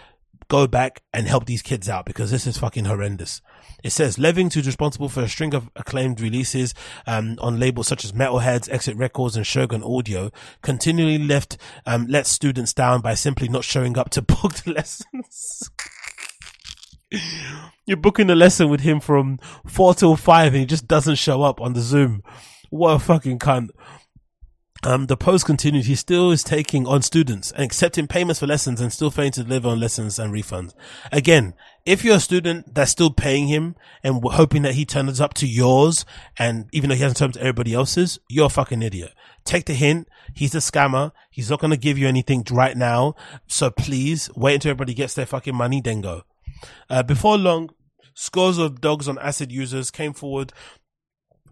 go back and help these kids out because this is fucking horrendous. It says Levings, who's responsible for a string of acclaimed releases on labels such as Metalheads, Exit Records and Shogun Audio, continually let students down by simply not showing up to booked lessons. You're booking a lesson with him from 4 till 5 and he just doesn't show up on the Zoom. What a fucking cunt. The post continued, he still is taking on students and accepting payments for lessons and still failing to deliver on lessons and refunds. Again, if you're a student that's still paying him and hoping that he turns up to yours, and even though he hasn't turned up to everybody else's, you're a fucking idiot. Take the hint. He's a scammer. He's not going to give you anything right now. So please wait until everybody gets their fucking money, then go. Before long, scores of Dogs on Acid users came forward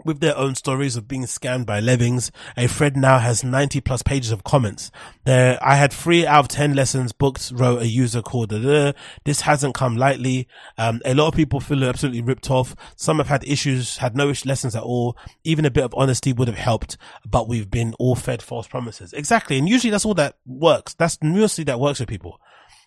with their own stories of being scammed by Levings. A thread now has 90 plus pages of comments. There, I had 3 out of 10 lessons booked, wrote a user called This hasn't come lightly. A lot of people feel absolutely ripped off. Some have had issues, had no lessons at all. Even a bit of honesty would have helped, but we've been all fed false promises. Exactly. And usually that's all that works. That's mostly that works with people.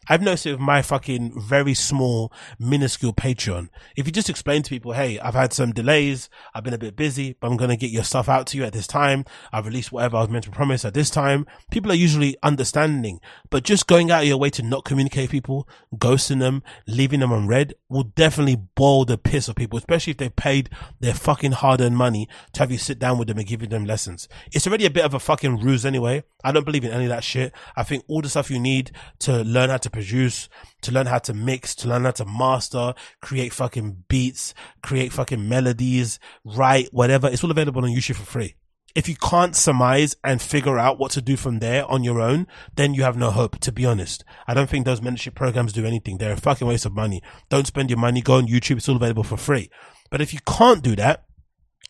I've noticed it with my fucking very small, minuscule Patreon. If you just explain to people, hey, I've had some delays, I've been a bit busy, but I'm going to get your stuff out to you at this time. I've released whatever I was meant to promise at this time. People are usually understanding, but just going out of your way to not communicate with people, ghosting them, leaving them unread will definitely boil the piss of people, especially if they paid their fucking hard-earned money to have you sit down with them and give them lessons. It's already a bit of a fucking ruse anyway. I don't believe in any of that shit. I think all the stuff you need to learn how to produce, to learn how to mix, to learn how to master, create fucking beats, create fucking melodies, write, whatever. It's all available on YouTube for free. If you can't surmise and figure out what to do from there on your own, then you have no hope, to be honest. I don't think those mentorship programs do anything. They're a fucking waste of money. Don't spend your money. Go on YouTube. It's all available for free. But if you can't do that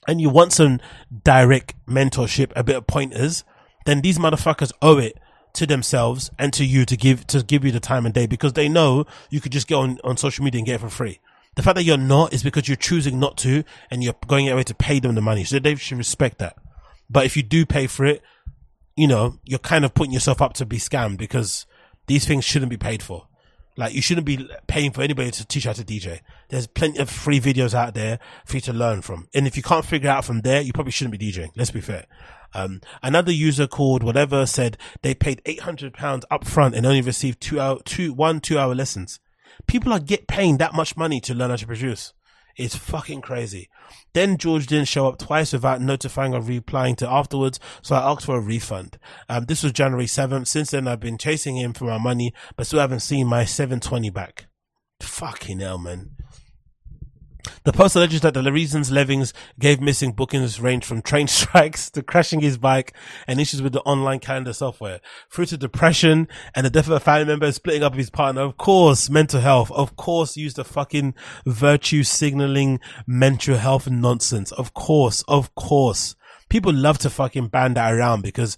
and you want some direct mentorship, a bit of pointers, then these motherfuckers owe it to themselves and to you to give you the time and day, because they know you could just go on social media and get it for free. The fact that you're not is because you're choosing not to, and you're going away to pay them the money. So they should respect that. But if you do pay for it, you know, you're kind of putting yourself up to be scammed, because these things shouldn't be paid for. Like, you shouldn't be paying for anybody to teach you how to DJ. There's plenty of free videos out there for you to learn from. And if you can't figure it out from there, you probably shouldn't be DJing. Let's be fair. Another user called whatever said they paid £800 up front and only received 2 hour lessons. People are paying that much money to learn how to produce. It's fucking crazy. Then George didn't show up twice without notifying or replying to afterwards, so I asked for a refund. This was January 7th. Since then, I've been chasing him for my money, but still haven't seen my 720 back. Fucking hell, man. The post alleges that the reasons Levings gave missing bookings range from train strikes to crashing his bike and issues with the online calendar software, through to depression and the death of a family member, splitting up with his partner. Of course, mental health. Of course, use the fucking virtue signaling mental health nonsense. Of course. People love to fucking band that around because,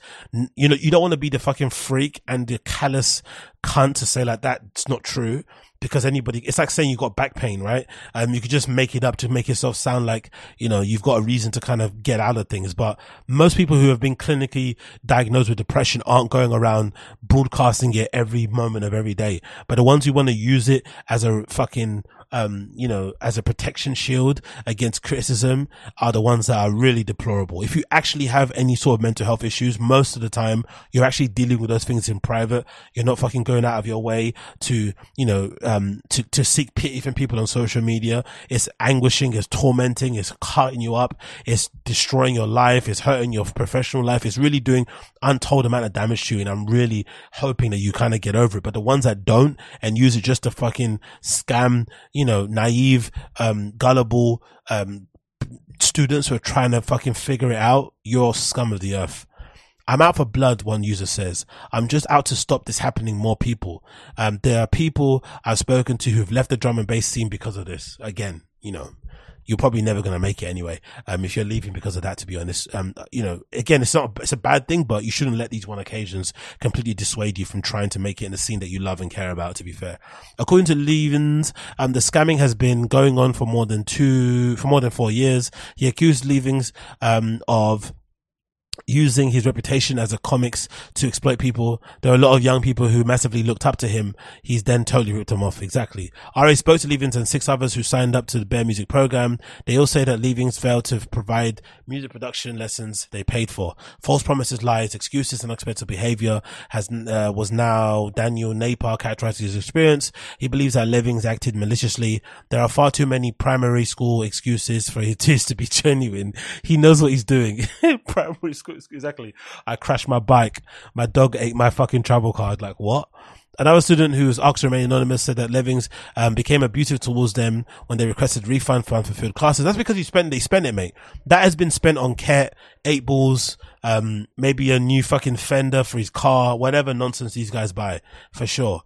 you know, you don't want to be the fucking freak and the callous cunt to say like that. It's not true, because anybody, it's like saying you got back pain, right? You could just make it up to make yourself sound like, you know, you've got a reason to kind of get out of things. But most people who have been clinically diagnosed with depression aren't going around broadcasting it every moment of every day. But the ones who want to use it as a fucking, you know, as a protection shield against criticism are the ones that are really deplorable. If you actually have any sort of mental health issues, most of the time you're actually dealing with those things in private. You're not fucking going out of your way to, you know, to seek pity from people on social media. It's anguishing, it's tormenting, it's cutting you up, it's destroying your life, it's hurting your professional life, it's really doing untold amount of damage to you. And I'm really hoping that you kind of get over it. But the ones that don't and use it just to fucking scam, you know, naive, gullible, students who are trying to fucking figure it out, you're scum of the earth. I'm out for blood, one user says. I'm just out to stop this happening more people. There are people I've spoken to who've left the drum and bass scene because of this. Again, you know, you're probably never going to make it anyway. If you're leaving because of that, to be honest, you know, again, it's a bad thing, but you shouldn't let these one occasions completely dissuade you from trying to make it in a scene that you love and care about, to be fair. According to Levings, the scamming has been going on for more than 4 years. He accused Levings, of using his reputation as a comics to exploit people. There are a lot of young people who massively looked up to him. He's then totally ripped them off. Exactly. RA spoke to Levings and 6 others who signed up to the Bare Music program. They all say that Levings failed to provide music production lessons they paid for. False promises, lies, excuses, and unexpected behavior was now Daniel Napar characterizing his experience. He believes that Levings acted maliciously. There are far too many primary school excuses for his tears to be genuine. He knows what he's doing. Primary school exactly. I crashed my bike. My dog ate my fucking travel card. Like, what? Another student who was asked to remain anonymous said that Levings became abusive towards them when they requested refund for unfulfilled classes. That's because they spent it, mate. That has been spent on cat, 8 balls, maybe a new fucking fender for his car, whatever nonsense these guys buy, for sure.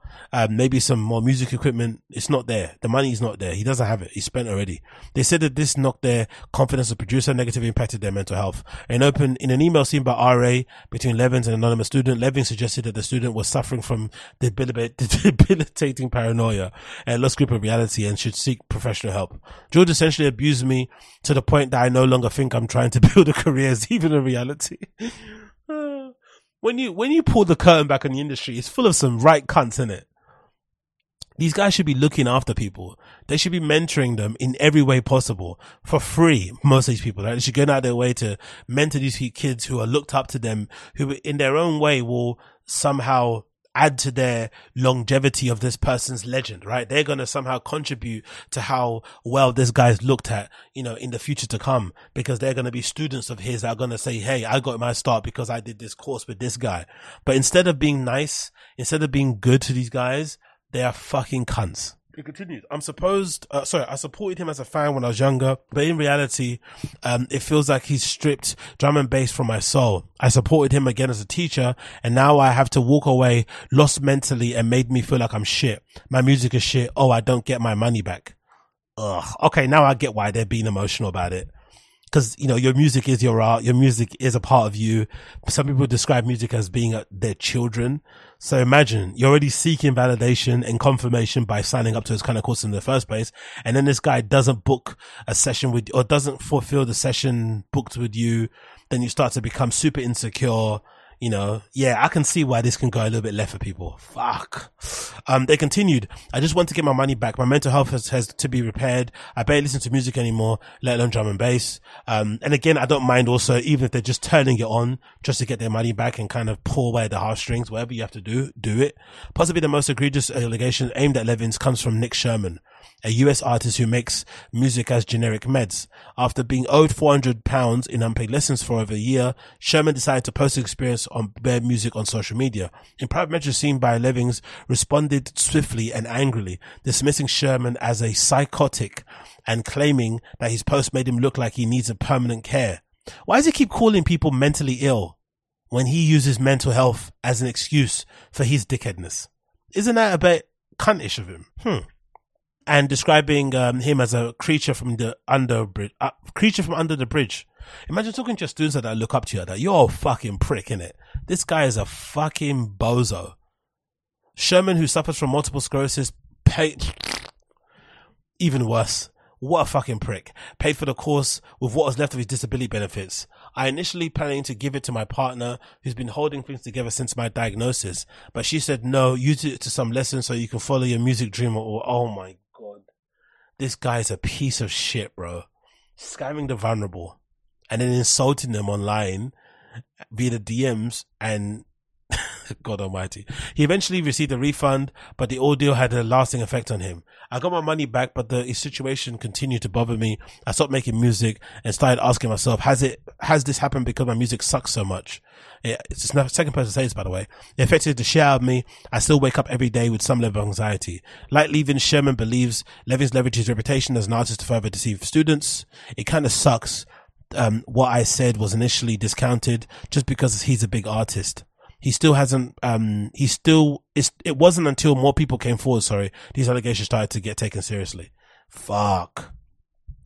Maybe some more music equipment. It's not there. The money's not there. He doesn't have it. He's spent already. They said that this knocked their confidence as a producer, negatively impacted their mental health. In an email seen by RA between Levings and an anonymous student, Levings suggested that the student was suffering from debilitating paranoia and lost grip of reality and should seek professional help. George essentially abused me to the point that I no longer think I'm trying to build a career as even a reality. When you pull the curtain back on the industry, it's full of some right cunts, innit? These guys should be looking after people. They should be mentoring them in every way possible for free. Most of these people, right? They should go out their way to mentor these kids who are looked up to them, who in their own way will somehow add to their longevity of this person's legend, right? They're going to somehow contribute to how well this guy's looked at, you know, in the future to come, because they're going to be students of his that are going to say, hey, I got my start because I did this course with this guy. But instead of being nice, instead of being good to these guys, they are fucking cunts. It continues. I supported him as a fan when I was younger, but in reality, it feels like he's stripped drum and bass from my soul. I supported him again as a teacher, and now I have to walk away, lost mentally, and made me feel like I'm shit. My music is shit. Oh, I don't get my money back. Ugh. Okay, now I get why they're being emotional about it. Because, you know, your music is your art. Your music is a part of you. Some people describe music as being their children. So imagine you're already seeking validation and confirmation by signing up to this kind of course in the first place. And then this guy doesn't book a session with, or doesn't fulfill the session booked with you. Then you start to become super insecure. You know, yeah, I can see why this can go a little bit left for people. Fuck. They continued. I just want to get my money back. My mental health has to be repaired. I barely listen to music anymore, let alone drum and bass. And again, I don't mind also, even if they're just turning it on just to get their money back and kind of pull away the heartstrings, whatever you have to do, do it. Possibly the most egregious allegation aimed at Levings comes from Nick Sherman, a US artist who makes music as generic meds. After being owed £400 in unpaid lessons for over a year, Sherman decided to post his experience on Bare Music on social media. In private messages seen by Levings, responded swiftly and angrily, dismissing Sherman as a psychotic and claiming that his post made him look like he needs a permanent care. Why does he keep calling people mentally ill when he uses mental health as an excuse for his dickheadness? Isn't that a bit cuntish of him? And describing him as a creature from under the bridge. Imagine talking to your students that look up to you, that you're a fucking prick, innit? This guy is a fucking bozo. Sherman, who suffers from multiple sclerosis, even worse. What a fucking prick. Paid for the course with what was left of his disability benefits. I initially planning to give it to my partner, who's been holding things together since my diagnosis, but she said, no, use it to some lessons so you can follow your music dream. Or, oh my God. This guy's a piece of shit, bro. Scamming the vulnerable and then insulting them online via the DMs and God almighty. He eventually received a refund, but the ordeal had a lasting effect on him. I got my money back, but the situation continued to bother me. I stopped making music and started asking myself, has this happened because my music sucks so much? It's the second person to say this, by the way. It affected the shit out of me. I still wake up every day with some level of anxiety. Like Levings, Sherman believes Levings leveraged his reputation as an artist to further deceive students. It kind of sucks. What I said was initially discounted just because he's a big artist. He still hasn't, it wasn't until more people came forward, these allegations started to get taken seriously. Fuck.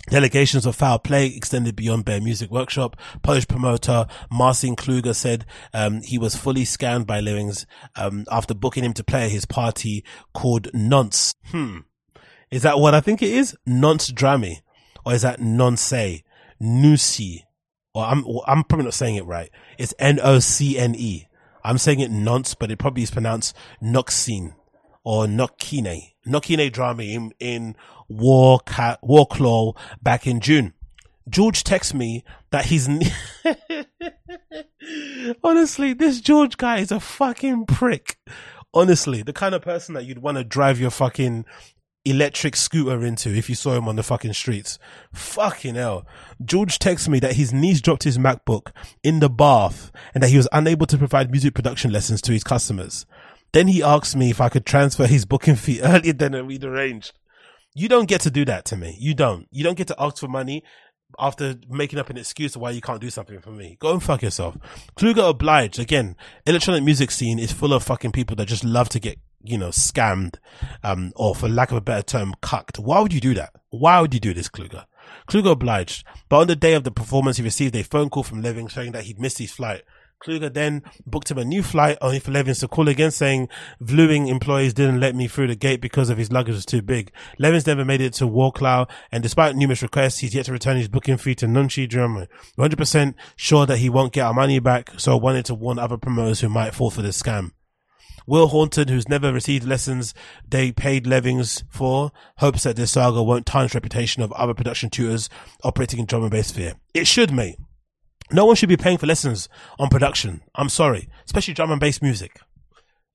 The allegations of foul play extended beyond Bare Music Workshop. Polish promoter Marcin Kluger said, he was fully scammed by Levings, after booking him to play at his party called Nonce. Is that what I think it is? Nonce Drami? Or is that Nonce? Nusi? Or I'm probably not saying it right. It's N-O-C-N-E. I'm saying it nonce, but it probably is pronounced Noxine or Nokine. Nokine drama in Wrocław back in June. George texts me that he's... Honestly, this George guy is a fucking prick. Honestly, the kind of person that you'd want to drive your fucking electric scooter into if you saw him on the fucking streets. Fucking hell. George texted me that his niece dropped his MacBook in the bath and that he was unable to provide music production lessons to his customers. Then he asked me if I could transfer his booking fee earlier than we'd arranged. You don't get to do that to me. You don't. You don't get to ask for money after making up an excuse why you can't do something for me. Go and fuck yourself. Kluger obliged. Again, electronic music scene is full of fucking people that just love to get, you know, scammed, or for lack of a better term, cucked. Why would you do that? Why would you do this, Kluger? Kluger obliged. But on the day of the performance, he received a phone call from Levings saying that he'd missed his flight. Kluger then booked him a new flight, only for Levings to call again saying Vluing employees didn't let me through the gate because of his luggage was too big. Levings never made it to Wrocław, and despite numerous requests, he's yet to return his booking fee to Nunchi Germany. 100% sure that he won't get our money back, so I wanted to warn other promoters who might fall for this scam. Will Haunted, who's never received lessons they paid Levings for, hopes that this saga won't tarnish reputation of other production tutors operating in drum and bass sphere. It should, mate. No one should be paying for lessons on production. I'm sorry. Especially drum and bass music.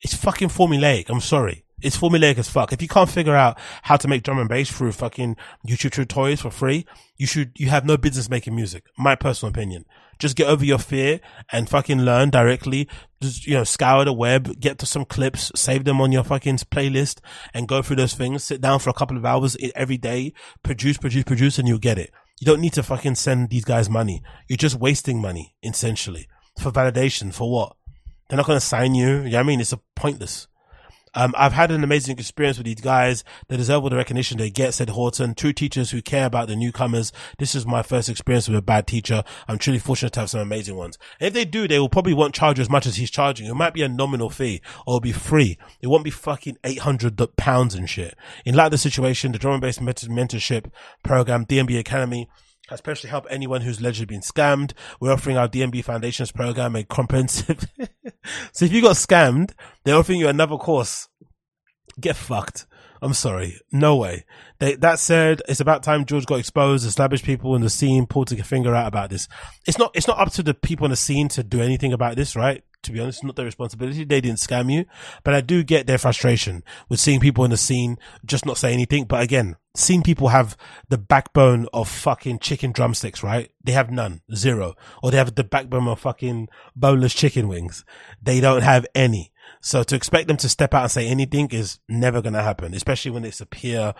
It's fucking formulaic. I'm sorry. It's formulaic as fuck. If you can't figure out how to make drum and bass through fucking YouTube tutorials for free, you have no business making music. My personal opinion. Just get over your fear and fucking learn directly. Just, you know, scour the web, get to some clips, save them on your fucking playlist and go through those things. Sit down for a couple of hours every day, produce, and you'll get it. You don't need to fucking send these guys money. You're just wasting money, essentially. For validation, for what? They're not going to sign you. You know what I mean? It's pointless. I've had an amazing experience with these guys. They deserve all the recognition they get, said Horton. True teachers who care about the newcomers. This is my first experience with a bad teacher. I'm truly fortunate to have some amazing ones. And if they do, they will probably won't charge as much as he's charging. It might be a nominal fee or it'll be free. It won't be fucking £800 and shit. In light of the situation, the drum and bass mentorship program, DMB Academy, especially help anyone who's allegedly been scammed. We're offering our DMB Foundations program a comprehensive. So if you got scammed, they're offering you another course. Get fucked. I'm sorry. No way. That said, it's about time George got exposed. Established people in the scene pulled a finger out about this. It's not up to the people in the scene to do anything about this, right? To be honest, it's not their responsibility. They didn't scam you. But I do get their frustration with seeing people in the scene just not say anything. But again, scene people have the backbone of fucking chicken drumsticks, right? They have none. Zero. Or they have the backbone of fucking boneless chicken wings. They don't have any. So to expect them to step out and say anything is never going to happen, especially when it's a peer,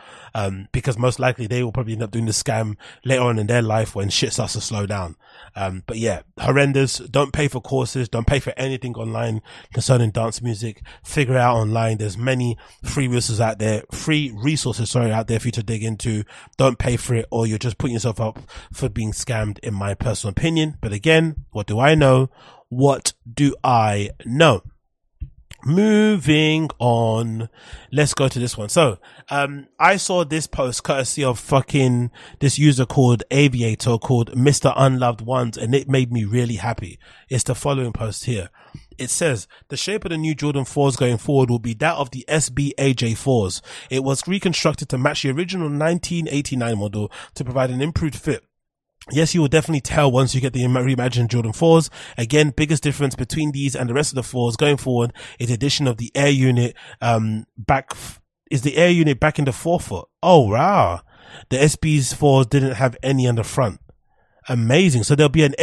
because most likely they will probably end up doing the scam later on in their life when shit starts to slow down. But yeah, horrendous. Don't pay for courses. Don't pay for anything online concerning dance music. Figure it out online. There's many free resources out there for you to dig into. Don't pay for it, or you're just putting yourself up for being scammed, in my personal opinion. But again, what do I know? What do I know? Moving on, let's go to this one. So I saw this post courtesy of fucking this user called Aviator, called Mr. Unloved Ones, and it made me really happy. It's the following post here. It says, the shape of the new Jordan 4s going forward will be that of the SB AJ4s. It was reconstructed to match the original 1989 model to provide an improved fit. Yes, you will definitely tell once you get the reimagined Jordan 4s. Again, biggest difference between these and the rest of the 4s going forward is the addition of the air unit, back in the forefoot. Oh, wow. The SB's 4s didn't have any on the front. Amazing. So there'll be an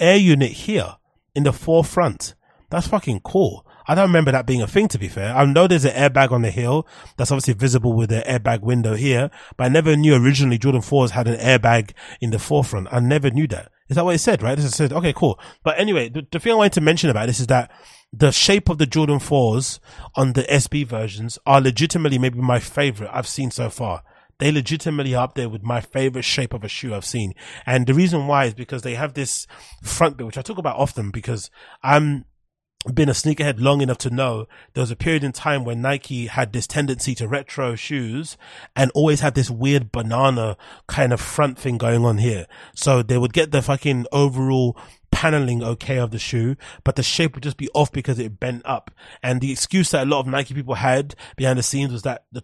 air unit here in the forefront. That's fucking cool. I don't remember that being a thing, to be fair. I know there's an airbag on the hill. That's obviously visible with the airbag window here. But I never knew originally Jordan 4s had an airbag in the forefront. I never knew that. Is that what it said, right? This is said, okay, cool. But anyway, the thing I wanted to mention about this is that the shape of the Jordan 4s on the SB versions are legitimately maybe my favorite I've seen so far. They legitimately are up there with my favorite shape of a shoe I've seen. And the reason why is because they have this front bit, which I talk about often because I'm been a sneakerhead long enough to know there was a period in time when Nike had this tendency to retro shoes and always had this weird banana kind of front thing going on here. So they would get the fucking overall paneling okay of the shoe, but the shape would just be off because it bent up. And the excuse that a lot of Nike people had behind the scenes was that the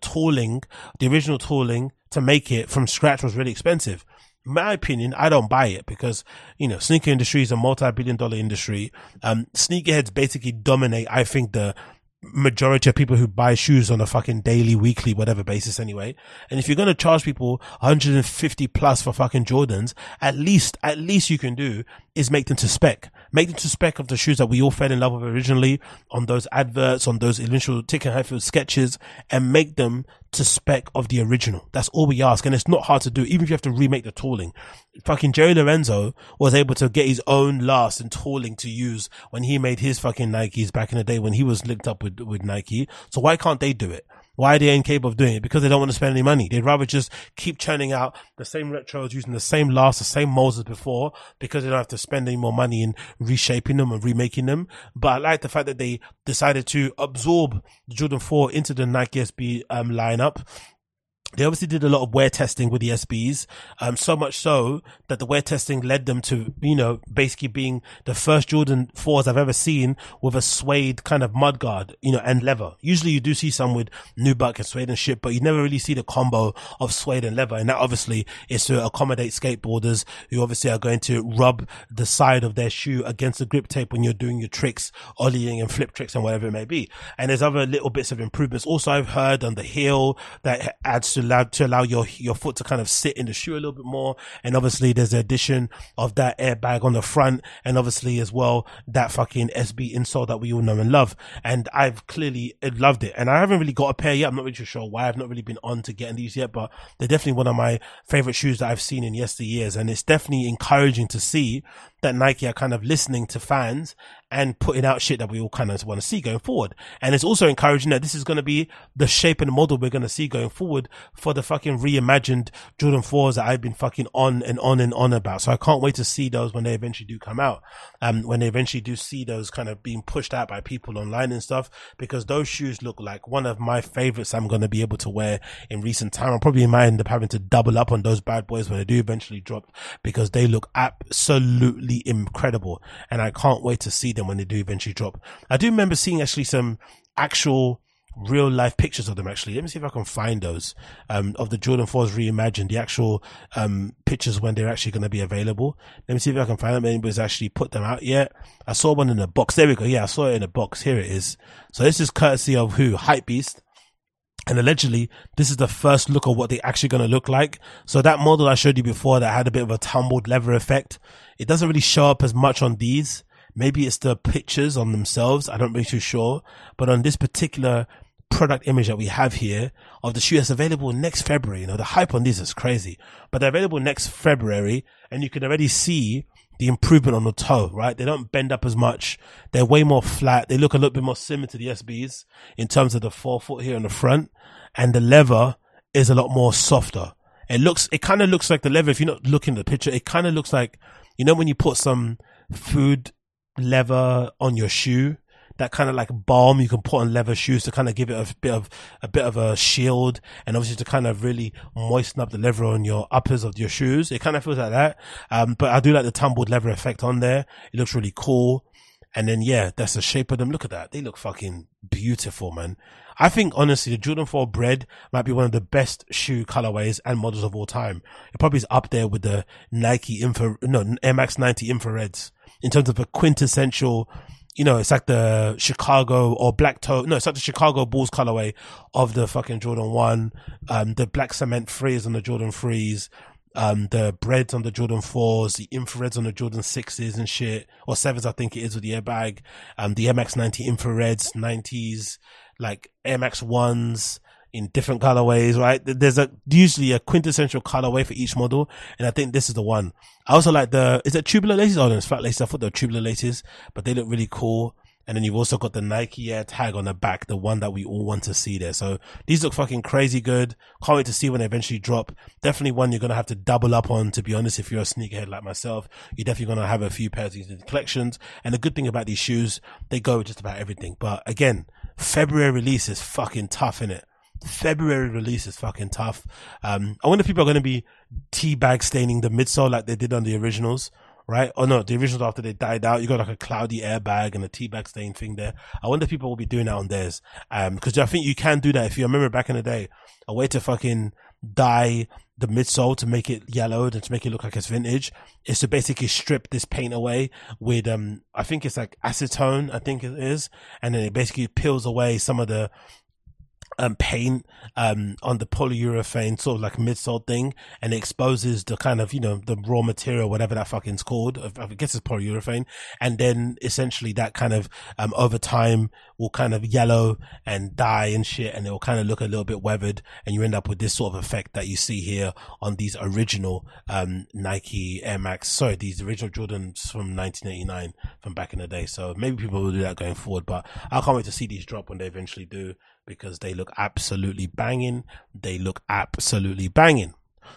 original tooling to make it from scratch was really expensive. My opinion, I don't buy it because, you know, sneaker industry is a multi-billion dollar industry. Sneakerheads basically dominate, I think, the majority of people who buy shoes on a fucking daily, weekly, whatever basis anyway. And if you're going to charge people 150 plus for fucking Jordans, at least you can do is make them to spec of the shoes that we all fell in love with originally on those adverts, on those initial Tick and Hatfield sketches, and make them to spec of the original. That's all we ask. And it's not hard to do, even if you have to remake the tooling. Fucking Jerry Lorenzo was able to get his own last and tooling to use when he made his fucking Nikes back in the day when he was linked up with Nike. So why can't they do it? Why are they incapable of doing it? Because they don't want to spend any money. They'd rather just keep churning out the same retros using the same lasts, the same molds as before, because they don't have to spend any more money in reshaping them and remaking them. But I like the fact that they decided to absorb the Jordan 4 into the Nike SB lineup. They obviously did a lot of wear testing with the SBs, so much so that the wear testing led them to, you know, basically being the first Jordan 4s I've ever seen with a suede kind of mudguard, you know, and leather. Usually you do see some with nubuck and suede and shit, but you never really see the combo of suede and leather. And that obviously is to accommodate skateboarders who obviously are going to rub the side of their shoe against the grip tape when you're doing your tricks, ollieing and flip tricks and whatever it may be. And there's other little bits of improvements. Also, I've heard on the heel that adds to allow your foot to kind of sit in the shoe a little bit more, and obviously there's the addition of that airbag on the front, and obviously as well that fucking SB insole that we all know and love. And I've clearly loved it, and I haven't really got a pair yet. I'm not really sure why. I've not really been on to getting these yet, but they're definitely one of my favorite shoes that I've seen in yesteryears. And it's definitely encouraging to see that Nike are kind of listening to fans and putting out shit that we all kind of want to see going forward. And it's also encouraging that this is going to be the shape and model we're going to see going forward for the fucking reimagined Jordan 4s that I've been fucking on and on about. So I can't wait to see those when they eventually do come out, when they eventually do see those kind of being pushed out by people online and stuff, because those shoes look like one of my favorites I'm going to be able to wear in recent time. I probably might end up having to double up on those bad boys when they do eventually drop, because they look absolutely incredible, and I can't wait to see them when they do eventually drop. I do remember seeing actually some actual real life pictures of them. Actually, let me see if I can find those of the Jordan 4s reimagined, the actual pictures when they're actually going to be available. Let me see if I can find them. Anybody's actually put them out yet? I saw one in a box. There we go. Yeah, I saw it in a box. Here it is. So this is courtesy of who? Hypebeast. And allegedly, this is the first look of what they're actually going to look like. So that model I showed you before that had a bit of a tumbled leather effect, it doesn't really show up as much on these. Maybe it's the pictures on themselves. I don't really too sure. But on this particular product image that we have here of the shoe that's available next February, you know, the hype on these is crazy, but they're available next February, and you can already see the improvement on the toe, right? They don't bend up as much. They're way more flat. They look a little bit more similar to the SBs in terms of the forefoot here on the front, and the leather is a lot more softer. It kind of looks like the leather. If you're not looking at the picture, it kind of looks like, you know, when you put some food leather on your shoe, that kind of like balm you can put on leather shoes to kind of give it a bit of a shield, and obviously to kind of really moisten up the leather on your uppers of your shoes. It kind of feels like that. But I do like the tumbled leather effect on there. It looks really cool. And then, yeah, that's the shape of them. Look at that. They look fucking beautiful, man. I think, honestly, the Jordan 4 Bread might be one of the best shoe colorways and models of all time. It probably is up there with the Air Max 90 Infrareds in terms of a quintessential, you know, it's like the Chicago or it's like the Chicago Bulls colorway of the fucking Jordan 1, the black cement 3s on the Jordan 3s, the breads on the Jordan 4s, the infrareds on the Jordan 6s and shit, or 7s I think it is with the airbag, the Air Max 90 infrareds, 90s, like Air Max 1s in different colorways, right? There's usually a quintessential colorway for each model, and I think this is the one. I also like is it tubular laces? Oh no, it's flat laces. I thought they were tubular laces, but they look really cool. And then you've also got the Nike Air tag on the back, the one that we all want to see there. So these look fucking crazy good. Can't wait to see when they eventually drop. Definitely one you're going to have to double up on, to be honest. If you're a sneakerhead like myself, you're definitely going to have a few pairs of these in the collections. And the good thing about these shoes, they go with just about everything. But again, February release is fucking tough, innit? February release is fucking tough. I wonder if people are going to be teabag staining the midsole like they did on the originals, right? Or no, the originals after they died out, you got like a cloudy airbag and a teabag stain thing there. I wonder if people will be doing that on theirs. Because I think you can do that. If you remember back in the day, a way to fucking dye the midsole to make it yellowed and to make it look like it's vintage, is to basically strip this paint away with I think it's like acetone, I think it is, and then it basically peels away some of the paint on the polyurethane sort of like midsole thing, and it exposes the kind of, you know, the raw material, whatever that fucking's called. I guess it's polyurethane, and then essentially that kind of over time will kind of yellow and dye and shit, and it will kind of look a little bit weathered, and you end up with this sort of effect that you see here on these original Nike Air Max, sorry, these original Jordans from 1989 from back in the day. So maybe people will do that going forward, but I can't wait to see these drop when they eventually do, because they look absolutely banging. They look absolutely banging.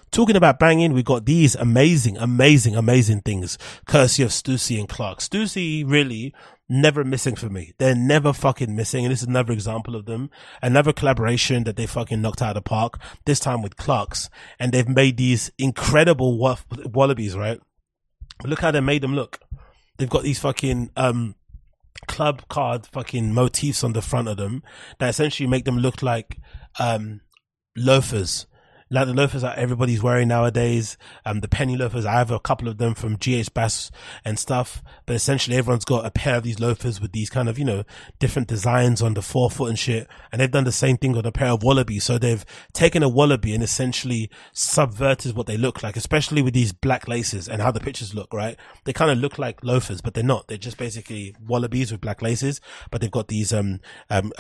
Talking about banging, we got these amazing, amazing, amazing things courtesy of Stussy and Clark. Stussy really never missing for me. They're never fucking missing, and this is another example of them. Another collaboration that they fucking knocked out of the park, this time with Clark's, and they've made these incredible wallabies, right? Look how they made them look. They've got these fucking club card fucking motifs on the front of them that essentially make them look like loafers, like the loafers that everybody's wearing nowadays, the penny loafers. I have a couple of them from GH Bass and stuff, but essentially everyone's got a pair of these loafers with these kind of, you know, different designs on the forefoot and shit, and they've done the same thing with a pair of wallabies. So they've taken a wallaby and essentially subverted what they look like, especially with these black laces and how the pictures look, right? They kind of look like loafers, but they're not. They're just basically wallabies with black laces, but they've got these I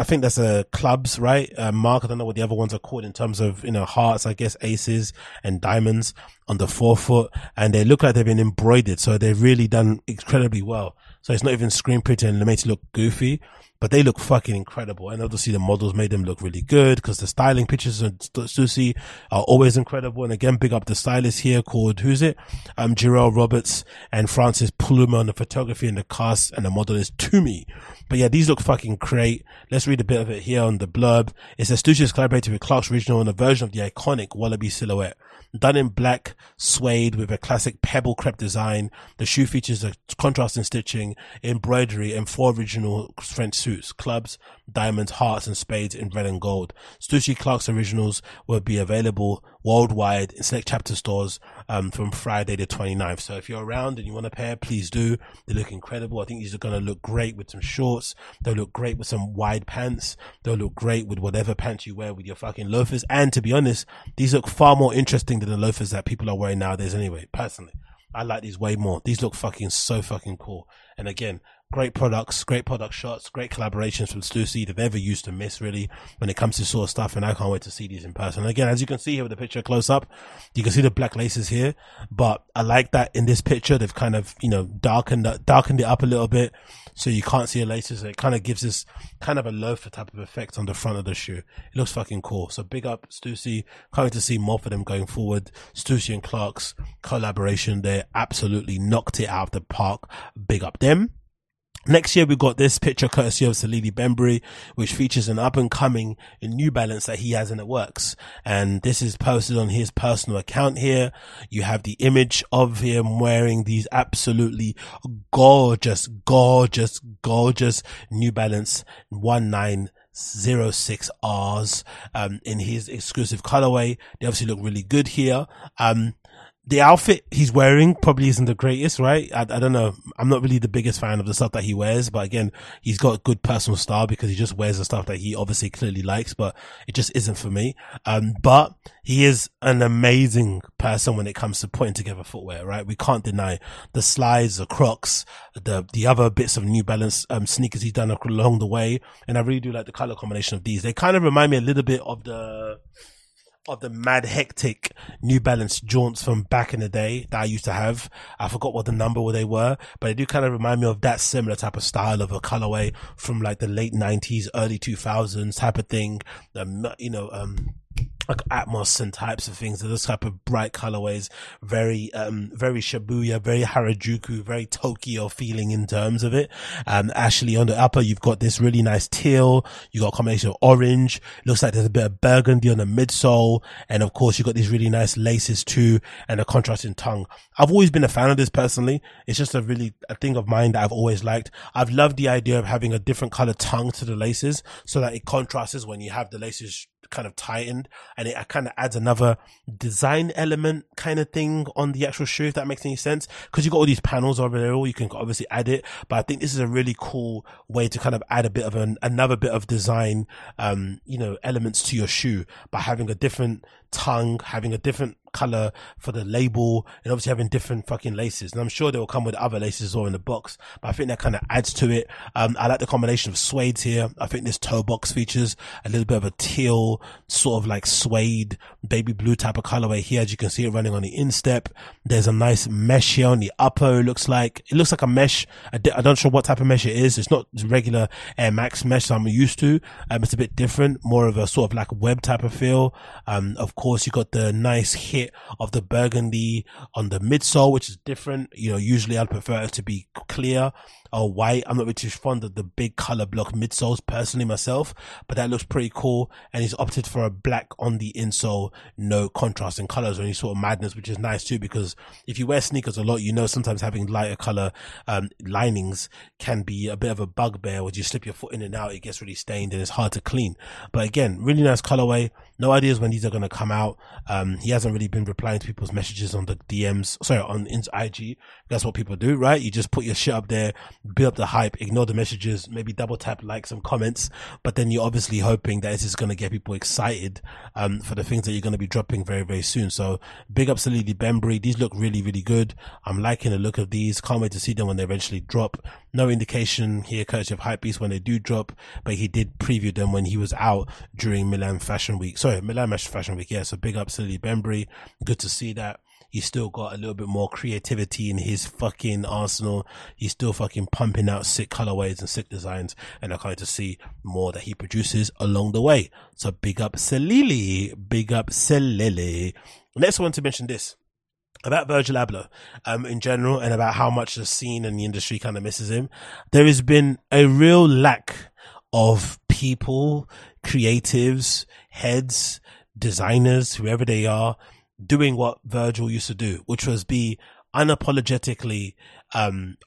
think that's a clubs, right? Mark, I don't know what the other ones are called in terms of, you know, hearts, I guess, aces and diamonds on the forefoot, and they look like they've been embroidered. So they've really done incredibly well. So it's not even screen printed and it makes it look goofy, but they look fucking incredible. And obviously the models made them look really good, because the styling pictures of Stussy are always incredible. And again, big up the stylist here called, who's it? Jarrell Roberts and Francis Pluma on the photography and the cast, and the model is Toomey. But yeah, these look fucking great. Let's read a bit of it here on the blurb. It says Stussy has collaborated with Clark's Original on a version of the iconic wallaby silhouette. Done in black suede with a classic pebble crepe design, the shoe features a contrasting stitching, embroidery, and four original French suits, clubs, diamonds, hearts, and spades in red and gold. Stussy Clark's Originals will be available worldwide in select chapter stores from Friday the 29th. So if you're around and you want a pair, please do. They look incredible. I think these are going to look great with some shorts. They'll look great with some wide pants. They'll look great with whatever pants you wear with your fucking loafers. And to be honest, these look far more interesting than the loafers that people are wearing nowadays anyway. Personally, I like these way more. These look fucking so fucking cool. And again, great product shots, great collaborations from Stussy that they've never used to miss really when it comes to sort of stuff, and I can't wait to see these in person. And again, as you can see here with the picture close up, you can see the black laces here, but I like that in this picture they've kind of, you know, darkened it up a little bit so you can't see the laces, and it kind of gives this kind of a loafer type of effect on the front of the shoe. It looks fucking cool. So big up Stussy. Can't wait to see more for them going forward. Stussy and Clark's collaboration, they absolutely knocked it out of the park. Big up them. Next year, we've got this picture courtesy of Salidi Bembury, which features an up-and-coming New Balance that he has in the works. And this is posted on his personal account here. You have the image of him wearing these absolutely gorgeous, gorgeous, gorgeous New Balance 1906Rs in his exclusive colorway. They obviously look really good here. The outfit he's wearing probably isn't the greatest, right? I don't know. I'm not really the biggest fan of the stuff that he wears, but again, he's got good personal style because he just wears the stuff that he obviously clearly likes, but it just isn't for me. But he is an amazing person when it comes to putting together footwear, right? We can't deny the slides, the Crocs, the other bits of New Balance sneakers he's done along the way. And I really do like the color combination of these. They kind of remind me a little bit of the mad hectic New Balance jaunts from back in the day that I used to have. I forgot what the number they were, but they do kind of remind me of that similar type of style of a colorway from like the late 90s, early 2000s type of thing. Like Atmos and types of things, those type of bright colorways, very Shibuya, very Harajuku, very Tokyo feeling in terms of it. Actually on the upper, you've got this really nice teal, you got a combination of orange, looks like there's a bit of burgundy on the midsole, and of course you've got these really nice laces too, and a contrasting tongue. I've always been a fan of this personally. It's just a thing of mine that I've always liked. I've loved the idea of having a different color tongue to the laces so that it contrasts when you have the laces kind of tightened, and it kind of adds another design element kind of thing on the actual shoe, if that makes any sense, because you've got all these panels over there, you can obviously add it, but I think this is a really cool way to kind of add a bit of another bit of design you know, elements to your shoe by having a different tongue, having a different color for the label, and obviously having different fucking laces, and I'm sure they will come with other laces or in the box, but I think that kind of adds to it. I like the combination of suede here. I think this toe box features a little bit of a teal sort of like suede baby blue type of colorway here, as you can see it running on the instep. There's a nice mesh here on the upper, it looks like a mesh. I don't sure what type of mesh it is. It's not regular Air Max mesh that I'm used to. It's a bit different, more of a sort of like web type of feel. Of course you got the nice hit of the burgundy on the midsole, which is different. You know, usually I'd prefer it to be clear or white. I'm not really too fond of the big color block midsoles personally myself, but that looks pretty cool. And he's opted for a black on the insole, no contrasting colors or any sort of madness, which is nice too, because if you wear sneakers a lot, you know, sometimes having lighter color linings can be a bit of a bugbear. When you slip your foot in and out, it gets really stained and it's hard to clean. But again, really nice colorway. No ideas when these are going to come out. He hasn't really been replying to people's messages on the DMs, sorry, on IG. That's what people do, right? You just put your shit up there, build up the hype, ignore the messages, maybe double tap likes and comments, but then you're obviously hoping that it's just going to get people excited for the things that you're going to be dropping very, very soon. So big ups to Lady Bembury. These look really, really good. I'm liking the look of these. Can't wait to see them when they eventually drop. No indication here courtesy of Hypebeast when they do drop, but he did preview them when he was out during Milan Fashion Week. Sorry, Milan Fashion Week, yeah. So big ups to Lady Bembury. Good to see that he's still got a little bit more creativity in his fucking arsenal. He's still fucking pumping out sick colorways and sick designs, and I can't wait to see more that he produces along the way. So big up Selili, big up Selili. Next, I want to mention this about Virgil Abloh in general, and about how much the scene and the industry kind of misses him. There has been a real lack of people, creatives, heads, designers, whoever they are, doing what Virgil used to do, which was be unapologetically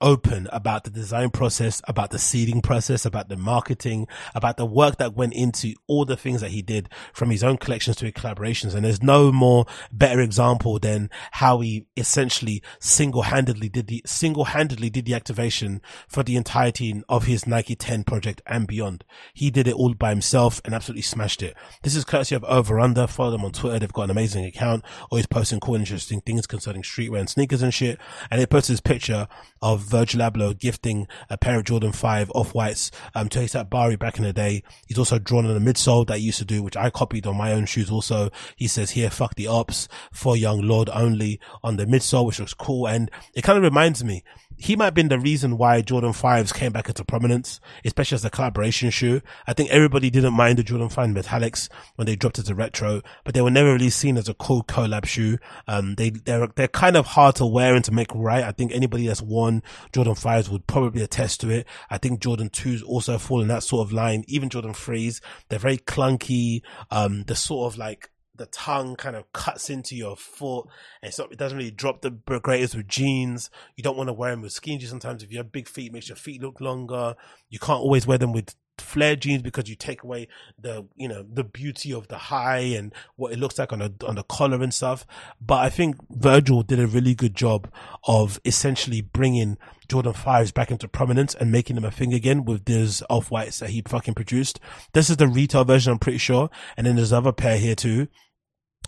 open about the design process, about the seeding process, about the marketing, about the work that went into all the things that he did, from his own collections to his collaborations. And there's no more better example than how he essentially single-handedly did the activation for the entirety of his Nike 10 project and beyond. He did it all by himself and absolutely smashed it. This is courtesy of Over Under. Follow them on Twitter. They've got an amazing account, always posting cool interesting things concerning streetwear and sneakers and shit. And they posted this picture of Virgil Abloh gifting a pair of Jordan 5 Off-Whites to ASAP Bari back in the day. He's also drawn on the midsole that he used to do, which I copied on my own shoes also. He says here, "Fuck the ops, for young lord only," on the midsole, which looks cool. And it kind of reminds me, he might have been the reason why Jordan 5s came back into prominence, especially as a collaboration shoe. I think everybody didn't mind the Jordan 5 Metallics when they dropped as a retro, but they were never really seen as a cool collab shoe. They're kind of hard to wear and to make right. I think anybody that's worn Jordan 5s would probably attest to it. I think Jordan 2s also fall in that sort of line. Even Jordan 3s, they're very clunky. They're sort of like, the tongue kind of cuts into your foot, and it's not, it doesn't really drop the greatest with jeans. You don't want to wear them with skinny jeans. Sometimes if you have big feet, it makes your feet look longer. You can't always wear them with flare jeans because you take away the, you know, the beauty of the high and what it looks like on the collar and stuff. But I think Virgil did a really good job of essentially bringing Jordan 5s back into prominence and making them a thing again with those Off-Whites that he fucking produced. This is the retail version, I'm pretty sure, and then there's another pair here too,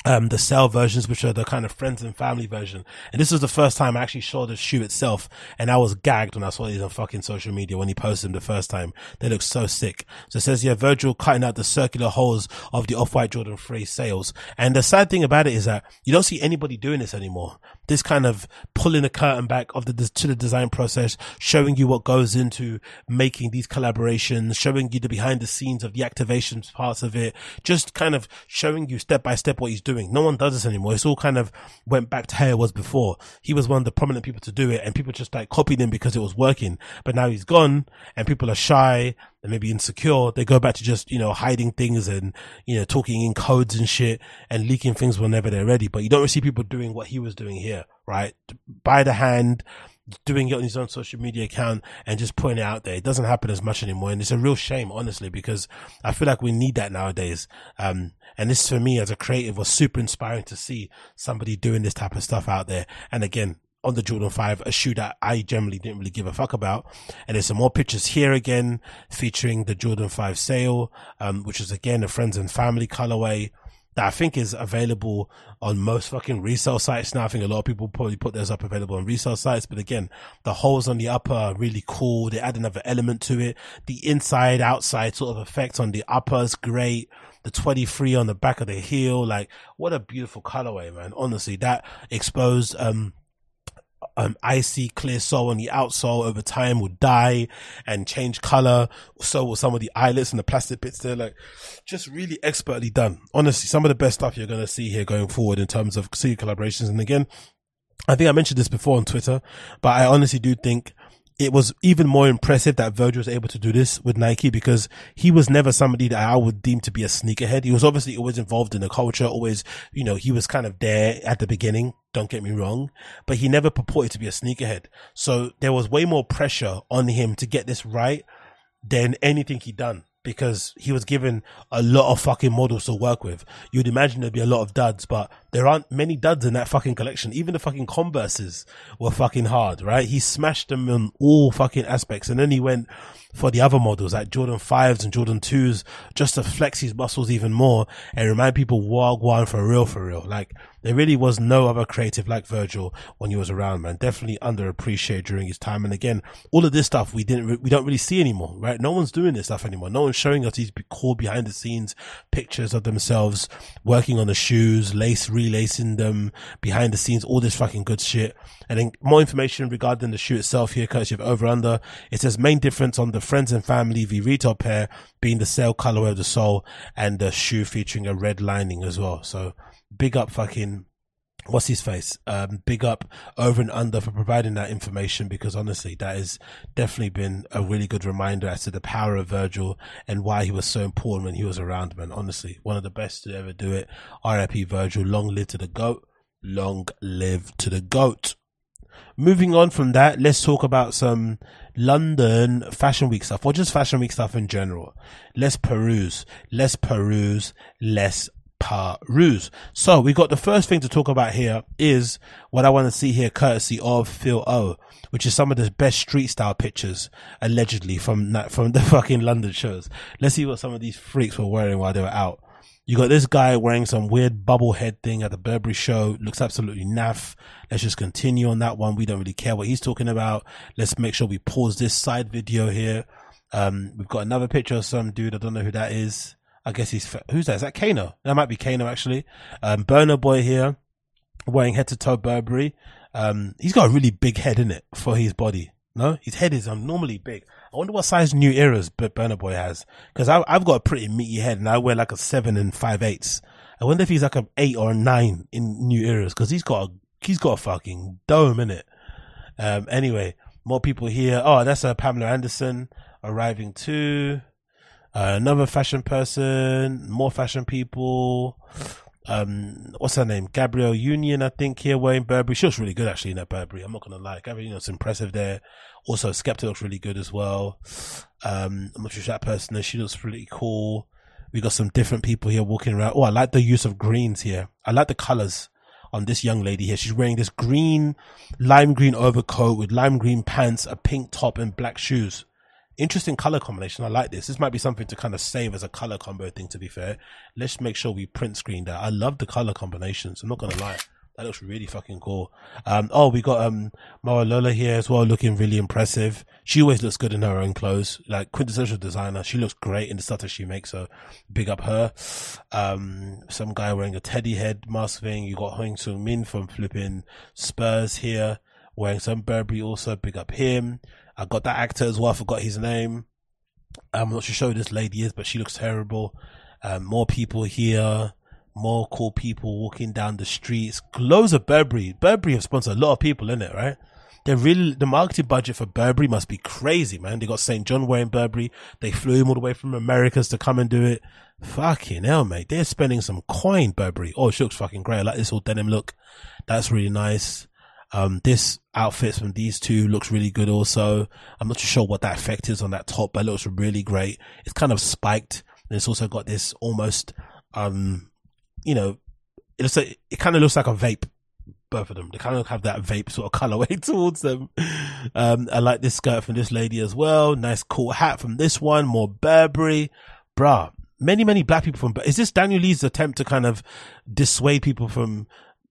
the sale versions, which are the kind of friends and family version. And this was the first time I actually saw the shoe itself, and I was gagged when I saw these on fucking social media when he posted them the first time. They look so sick. So it says here, Virgil cutting out the circular holes of the Off-White Jordan 3 sales. And the sad thing about it is that you don't see anybody doing this anymore. This kind of pulling the curtain back of the design process, showing you what goes into making these collaborations, showing you the behind the scenes of the activations parts of it, just kind of showing you step by step what he's doing. No one does this anymore. It's all kind of went back to how it was before. He was one of the prominent people to do it, and people just like copied him because it was working. But now he's gone, and people are shy and maybe insecure. They go back to just, you know, hiding things and, you know, talking in codes and shit and leaking things whenever they're ready. But you don't see people doing what he was doing here, right? By the hand, doing it on his own social media account and just putting it out there. It doesn't happen as much anymore, and it's a real shame, honestly, because I feel like we need that nowadays. And this, for me as a creative, was super inspiring to see somebody doing this type of stuff out there. And again, on the Jordan 5, a shoe that I generally didn't really give a fuck about. And there's some more pictures here again featuring the Jordan 5 sale, which is again a friends and family colorway that I think is available on most fucking resale sites now. I think a lot of people probably put those up available on resale sites. But again, the holes on the upper are really cool. They add another element to it. The inside, outside sort of effect on the upper is great. The 23 on the back of the heel. Like, what a beautiful colorway, man. Honestly, that exposed, icy clear sole on the outsole over time will dye and change color. So will some of the eyelets and the plastic bits. They're like just really expertly done. Honestly, some of the best stuff you're going to see here going forward in terms of city collaborations. And again, I think I mentioned this before on Twitter, but I honestly do think it was even more impressive that Virgil was able to do this with Nike, because he was never somebody that I would deem to be a sneakerhead. He was obviously always involved in the culture, always, you know, he was kind of there at the beginning, don't get me wrong, but he never purported to be a sneakerhead. So there was way more pressure on him to get this right than anything he'd done, because he was given a lot of fucking models to work with. You'd imagine there'd be a lot of duds, but there aren't many duds in that fucking collection. Even the fucking Converses were fucking hard, right? He smashed them in all fucking aspects. And then he went for the other models like Jordan 5s and Jordan 2s just to flex his muscles even more and remind people Wagwan for real. Like, there really was no other creative like Virgil when he was around, man. Definitely underappreciated during his time. And again, all of this stuff we don't really see anymore, right? No one's doing this stuff anymore. No one's showing us these cool behind the scenes pictures of themselves working on the shoes, relacing them, behind the scenes, all this fucking good shit. And then more information regarding the shoe itself here, courtesy of Over Under. It says main difference on the friends and family v retail pair being the sale colorway of the sole and the shoe featuring a red lining as well. So big up fucking what's his face, big up Over and Under for providing that information, because honestly that has definitely been a really good reminder as to the power of Virgil and why he was so important when he was around, man. Honestly, one of the best to ever do it. RIP Virgil. Long live to the goat. Moving on from that, let's talk about some London Fashion Week stuff, or just Fashion Week stuff in general. Let's peruse. So we got the first thing to talk about here is what I want to see here, courtesy of Phil O, which is some of the best street style pictures allegedly from the fucking London shows. Let's see what some of these freaks were wearing while they were out. You got this guy wearing some weird bubble head thing at the Burberry show. Looks absolutely naff. Let's just continue on that one. We don't really care what he's talking about. Let's make sure we pause this side video here. We've got another picture of some dude. I don't know who that is. I guess he's... Who's that? Is that Kano? That might be Kano, actually. Burner Boy here, wearing head-to-toe Burberry. He's got a really big head, innit, for his body. No? His head is abnormally big. I wonder what size New Era's Burner Boy has. Because I've got a pretty meaty head, and I wear like a 7 and 5/8. I wonder if he's like an 8 or a 9 in New Era's, because he's got a fucking dome, innit? Anyway, more people here. Oh, that's Pamela Anderson arriving too. Another fashion person, more fashion people. What's her name? Gabrielle Union, I think, here wearing Burberry. She looks really good, actually, in that Burberry. I'm not going to lie. Gabrielle Union's impressive there. Also, Skepta looks really good as well. I'm not sure that person is. She looks pretty cool. We got some different people here walking around. Oh, I like the use of greens here. I like the colors on this young lady here. She's wearing this green, lime green overcoat with lime green pants, a pink top, and black shoes. Interesting color combination. I like this. This might be something to kind of save as a color combo thing, to be fair. Let's make sure we print screen that. I love the color combinations, I'm not gonna lie. That looks really fucking cool. We got Mara Lola here as well, looking really impressive. She always looks good in her own clothes, like quintessential designer. She looks great in the stuff that she makes, so big up her. Some guy wearing a teddy head mask thing. You got Hoang Sung Min from flipping Spurs here, wearing some Burberry also, big up him. I got that actor as well. I forgot his name. I'm not sure who this lady is, but she looks terrible. More people here. More cool people walking down the streets. Loads of Burberry. Burberry have sponsored a lot of people, innit, right? They're really, the marketing budget for Burberry must be crazy, man. They got St. John wearing Burberry. They flew him all the way from Americas to come and do it. Fucking hell, mate. They're spending some coin, Burberry. Oh, she looks fucking great. I like this whole denim look. That's really nice. This outfit from these two looks really good also. I'm not too sure what that effect is on that top, but it looks really great. It's kind of spiked, and it's also got this almost, you know, it kind of looks like a vape. Both of them, they kind of have that vape sort of colorway towards them. I like this skirt from this lady as well. Nice cool hat from this one. More Burberry. Bruh, many black people from, but is this Daniel Lee's attempt to kind of dissuade people from,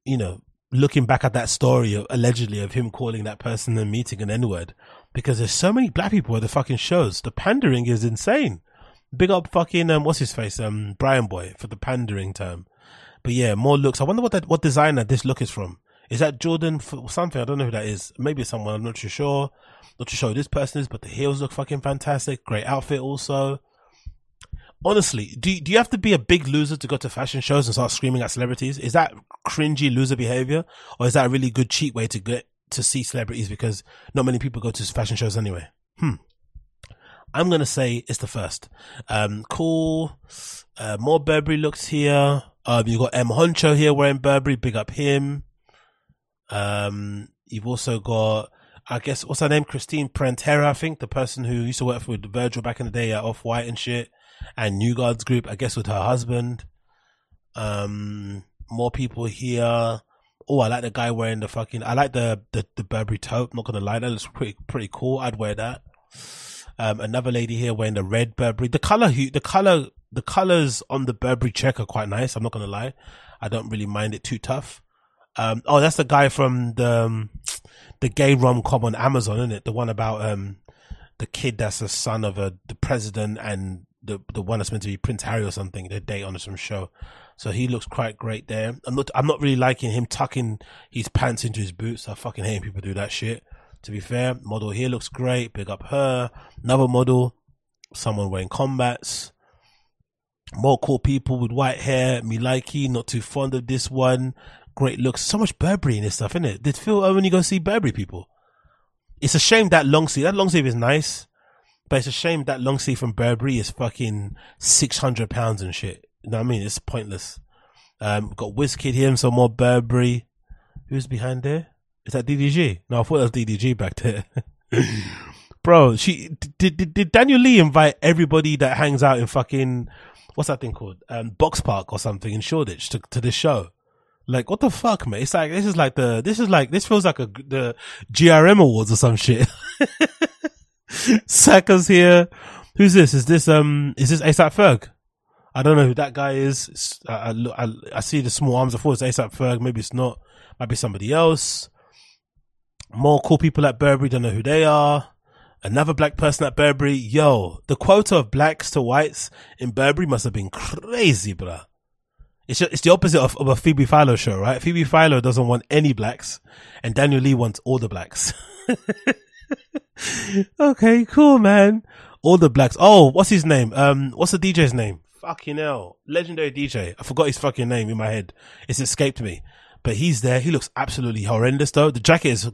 you know, looking back at that story of, allegedly, of him calling that person and meeting an N-word? Because there's so many black people at the fucking shows. The pandering is insane. Big up fucking what's his face, Brian Boy, for the pandering term. But yeah, more looks. I wonder what designer this look is from. Is that Jordan something? I don't know who that is. Maybe it's someone. I'm not too sure. Not too sure who this person is, but the heels look fucking fantastic. Great outfit also. Honestly, do you have to be a big loser to go to fashion shows and start screaming at celebrities? Is that cringy loser behavior? Or is that a really good cheap way to get to see celebrities, because not many people go to fashion shows anyway? I'm going to say it's the first. Cool. More Burberry looks here. You've got M. Honcho here wearing Burberry. Big up him. You've also got, I guess, what's her name? Christine Prantera, I think, the person who used to work with Virgil back in the day at Off-White and shit, and New Guards Group, I guess, with her husband. More people here. Oh, I like the guy wearing the fucking, I like the Burberry tote. I'm not going to lie. That looks pretty cool. I'd wear that. Another lady here wearing the red Burberry. The colors on the Burberry check are quite nice. I'm not going to lie. I don't really mind it too tough. Oh, that's the guy from the gay rom-com on Amazon, isn't it? The one about the kid that's the son of the president and the one that's meant to be Prince Harry or something. They date on some show. So he looks quite great there. I'm not really liking him tucking his pants into his boots. I fucking hate people do that shit, to be fair. Model here looks great. Big up her. Another model, someone wearing combats. More cool people with white hair. Milaiki, not too fond of this one. Great looks. So much Burberry in this stuff, isn't it? Did Phil only go see Burberry people? It's a shame that long sleeve. That long sleeve is nice, but it's a shame that long sleeve from Burberry is fucking £600 and shit. You know what I mean? It's pointless. We've got WizKid here and some more Burberry. Who's behind there? Is that DDG? No, I thought that was DDG back there. Bro, did Daniel Lee invite everybody that hangs out in fucking, what's that thing called? Box Park or something in Shoreditch to this show. Like, what the fuck, mate? It's like, this feels like the GRM Awards or some shit. Saka's here. Who's this? Is this ASAP Ferg? I don't know who that guy is. I see the small arms. I thought it's ASAP Ferg. Maybe it's not. Might be somebody else. More cool people at Burberry. Don't know who they are. Another black person at Burberry. Yo, the quota of blacks to whites in Burberry must have been crazy, bruh. It's the opposite of a Phoebe Philo show, right? Phoebe Philo doesn't want any blacks, and Daniel Lee wants all the blacks. Okay, cool, man. All the blacks. Oh, what's his name? What's the DJ's name? Fucking hell. Legendary DJ. I forgot his fucking name in my head. It's escaped me. But he's there. He looks absolutely horrendous, though. The jacket is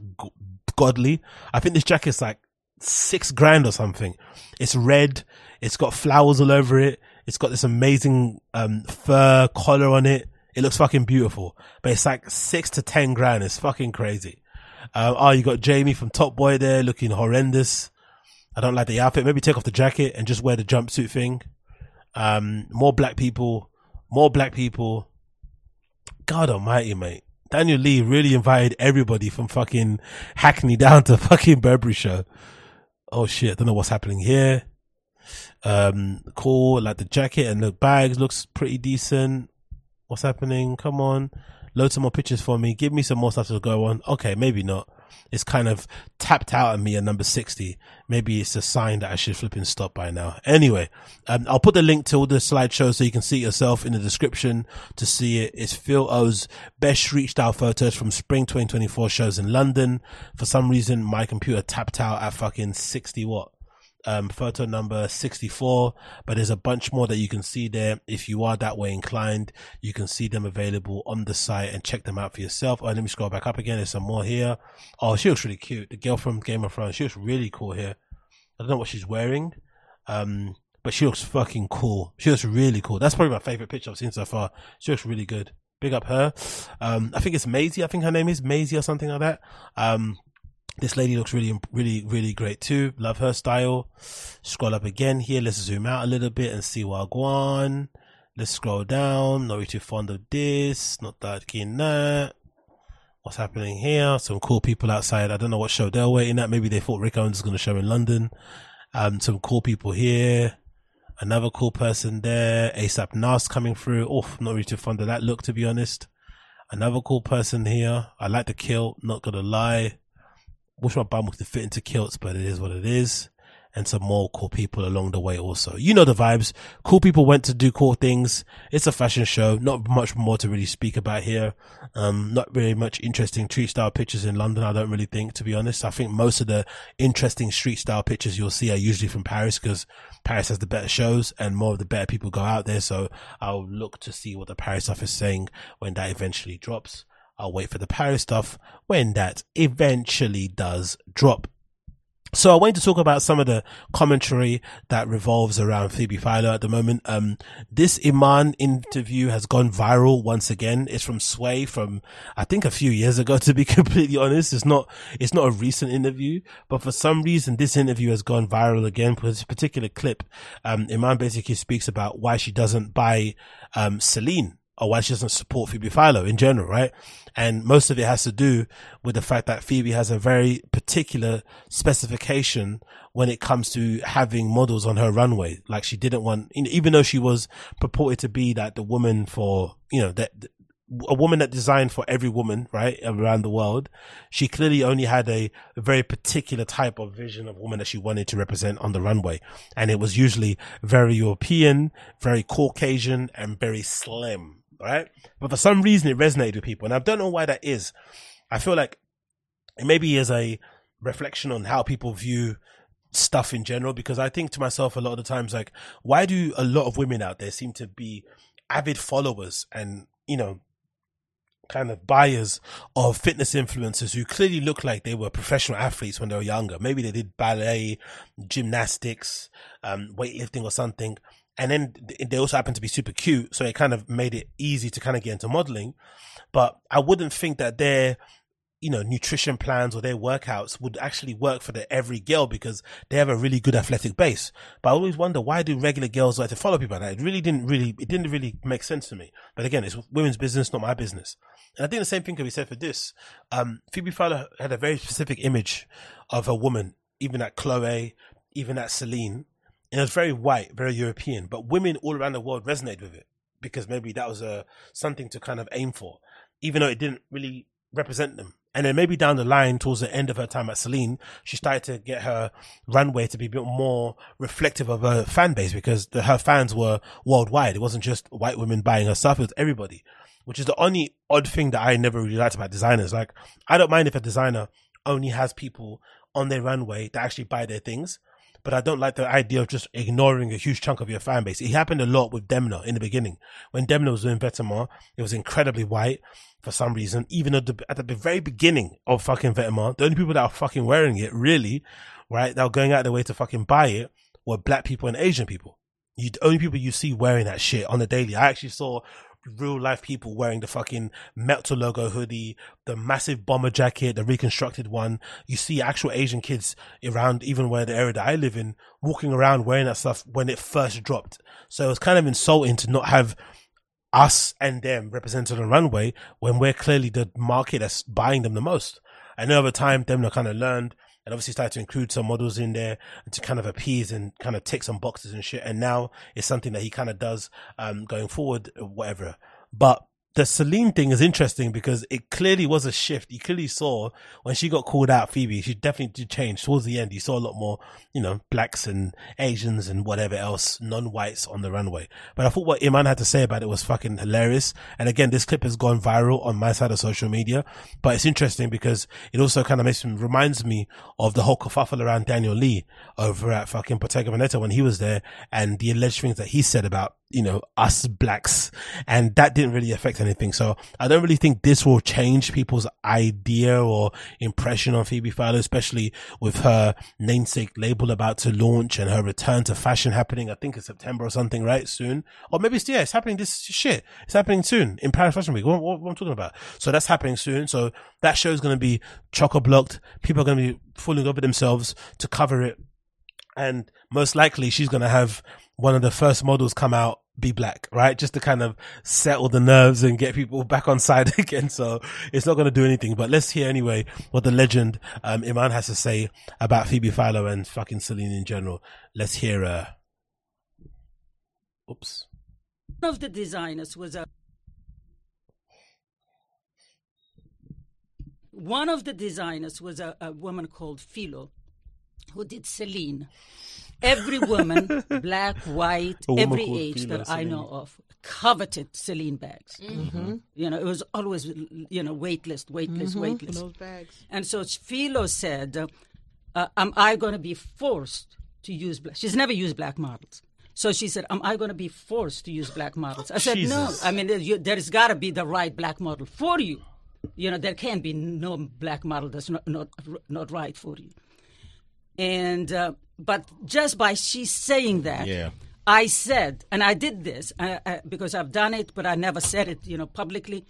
godly. I think this jacket's like $6,000 or something. It's red. It's got flowers all over it. It's got this amazing fur collar on it. It looks fucking beautiful, but it's like $6,000 to $10,000. It's fucking crazy. You got Jamie from Top Boy there looking horrendous. I don't like the outfit. Maybe take off the jacket and just wear the jumpsuit thing. More black people. God almighty, mate. Daniel Lee really invited everybody from fucking Hackney down to fucking Burberry show. Oh shit, don't know what's happening here. Cool, like the jacket and the bags looks pretty decent. What's happening? Come on, load some more pictures for me. Give me some more stuff to go on. Okay, maybe not. It's kind of tapped out at me at number 60. Maybe it's a sign that I should flipping stop by now. Anyway, I'll put the link to all the slideshow so you can see it yourself in the description to see it. It's Phil O's best reached out photos from spring 2024 shows in London. For some reason, my computer tapped out at fucking 60 what? Photo number 64, but there's a bunch more that you can see there. If you are that way inclined, you can see them available on the site and check them out for yourself. Oh, let me scroll back up again. There's some more here. Oh, she looks really cute. The girl from Game of Thrones. She looks really cool here. I don't know what she's wearing, but she looks fucking cool. She looks really cool. That's probably my favorite picture I've seen so far. She looks really good. Big up her. I think it's Maisie. I think her name is Maisie or something like that. This lady looks really, really, really great too. Love her style. Scroll up again here. Let's zoom out a little bit and see Wagwan. Let's scroll down. Not really too fond of this. Not that keen that. What's happening here? Some cool people outside. I don't know what show they're waiting at. Maybe they thought Rick Owens was going to show in London. Some cool people here. Another cool person there. ASAP Nas coming through. Oh, not really too fond of that look, to be honest. Another cool person here. I like the kilt, not going to lie. Wish my bum could fit into kilts, but it is what it is. And some more cool people along the way also. You know the vibes. Cool people went to do cool things. It's a fashion show. Not much more to really speak about here. Not really much interesting street style pictures in London, I don't really think, to be honest. I think most of the interesting street style pictures you'll see are usually from Paris, because Paris has the better shows and more of the better people go out there. So I'll look to see what the Paris stuff is saying when that eventually drops. I'll wait for the Paris stuff when that eventually does drop. So I wanted to talk about some of the commentary that revolves around Phoebe Philo at the moment. This Iman interview has gone viral once again. It's from Sway from, I think, a few years ago, to be completely honest. It's not a recent interview, but for some reason, this interview has gone viral again for this particular clip. Iman basically speaks about why she doesn't buy, Celine, or why she doesn't support Phoebe Philo in general, right? And most of it has to do with the fact that Phoebe has a very particular specification when it comes to having models on her runway. Like, she didn't want, even though she was purported to be that the woman for, you know, that a woman that designed for every woman, right, around the world, she clearly only had a very particular type of vision of woman that she wanted to represent on the runway. And it was usually very European, very Caucasian, and very slim. Right, but for some reason it resonated with people, and I don't know why that is. I feel like it maybe is a reflection on how people view stuff in general, because I think to myself a lot of the times, like, why do a lot of women out there seem to be avid followers and, you know, kind of buyers of fitness influencers who clearly look like they were professional athletes when they were younger? Maybe they did ballet, gymnastics, weightlifting or something. And then they also happen to be super cute, so it kind of made it easy to kind of get into modeling. But I wouldn't think that their, you know, nutrition plans or their workouts would actually work for the every girl, because they have a really good athletic base. But I always wonder, why do regular girls like to follow people like that? It didn't really make sense to me. But again, it's women's business, not my business. And I think the same thing can be said for this. Phoebe Philo had a very specific image of a woman, even at Chloe, even at Celine. And it was very white, very European, but women all around the world resonated with it, because maybe that was something to kind of aim for, even though it didn't really represent them. And then maybe down the line, towards the end of her time at Celine, she started to get her runway to be a bit more reflective of her fan base, because her fans were worldwide. It wasn't just white women buying her stuff, it was everybody, which is the only odd thing that I never really liked about designers. Like, I don't mind if a designer only has people on their runway that actually buy their things, but I don't like the idea of just ignoring a huge chunk of your fan base. It happened a lot with Demna in the beginning. When Demna was doing Vetements, it was incredibly white for some reason. Even at the very beginning of fucking Vetements, the only people that were fucking wearing it, really, right, that were going out of their way to fucking buy it, were black people and Asian people. The only people you see wearing that shit on the daily. I actually saw real life people wearing the fucking Metal logo hoodie, the massive bomber jacket, the reconstructed one. You see actual Asian kids around, even where the area that I live in, walking around wearing that stuff when it first dropped. So it was kind of insulting to not have us and them represented on runway when we're clearly the market that's buying them the most. And over time, them kind of learned and obviously started to include some models in there and to kind of appease and kind of tick some boxes and shit. And now it's something that he kind of does going forward, whatever. But the Celine thing is interesting, because it clearly was a shift. You clearly saw when she got called out, Phoebe, she definitely did change. Towards the end, you saw a lot more, you know, blacks and Asians and whatever else, non-whites on the runway. But I thought what Iman had to say about it was fucking hilarious. And again, this clip has gone viral on my side of social media, but it's interesting because it also kind of reminds me of the whole kerfuffle around Daniel Lee over at fucking Bottega Veneta when he was there, and the alleged things that he said about you know, us blacks, and that didn't really affect anything. So I don't really think this will change people's idea or impression on Phoebe Philo, especially with her namesake label about to launch and her return to fashion happening, I think in September or something, right? Soon. Or maybe it's, yeah, it's happening this shit. It's happening soon in Paris Fashion Week. What I'm talking about. So that's happening soon. So that show is going to be chock-a-blocked. People are going to be falling over themselves to cover it. And most likely she's going to have one of the first models come out, be black, right? Just to kind of settle the nerves and get people back on side again. So it's not going to do anything, but let's hear anyway what the legend, Iman has to say about Phoebe Philo and fucking Celine in general. Let's hear her. Oops. One of the designers was a woman called Philo, who did Celine. Every woman, black, white, every age that I know of, coveted Celine bags. Mm-hmm. You know, it was always, you know, waitlist. Those bags. And so Philo said, am I going to be forced to use black? She's never used black models. So she said, am I going to be forced to use black models? I said, Jesus. No. I mean, there's got to be the right black model for you. You know, there can be no black model that's not right for you. And but just by she saying that, yeah. I said, and I did this because I've done it, but I never said it, you know, publicly.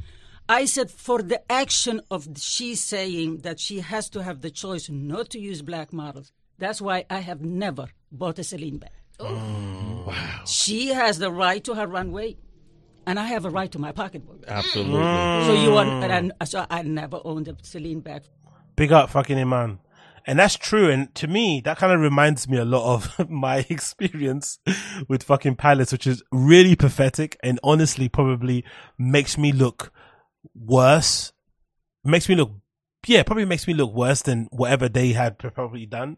I said, for the action of she saying that she has to have the choice not to use black models, that's why I have never bought a Celine bag. Oh, wow! She has the right to her runway, and I have a right to my pocketbook. Absolutely. Mm. So I never owned a Celine bag. Big up, fucking Iman. And that's true. And to me, that kind of reminds me a lot of my experience with fucking Palace, which is really pathetic and honestly probably makes me look worse than whatever they had probably done.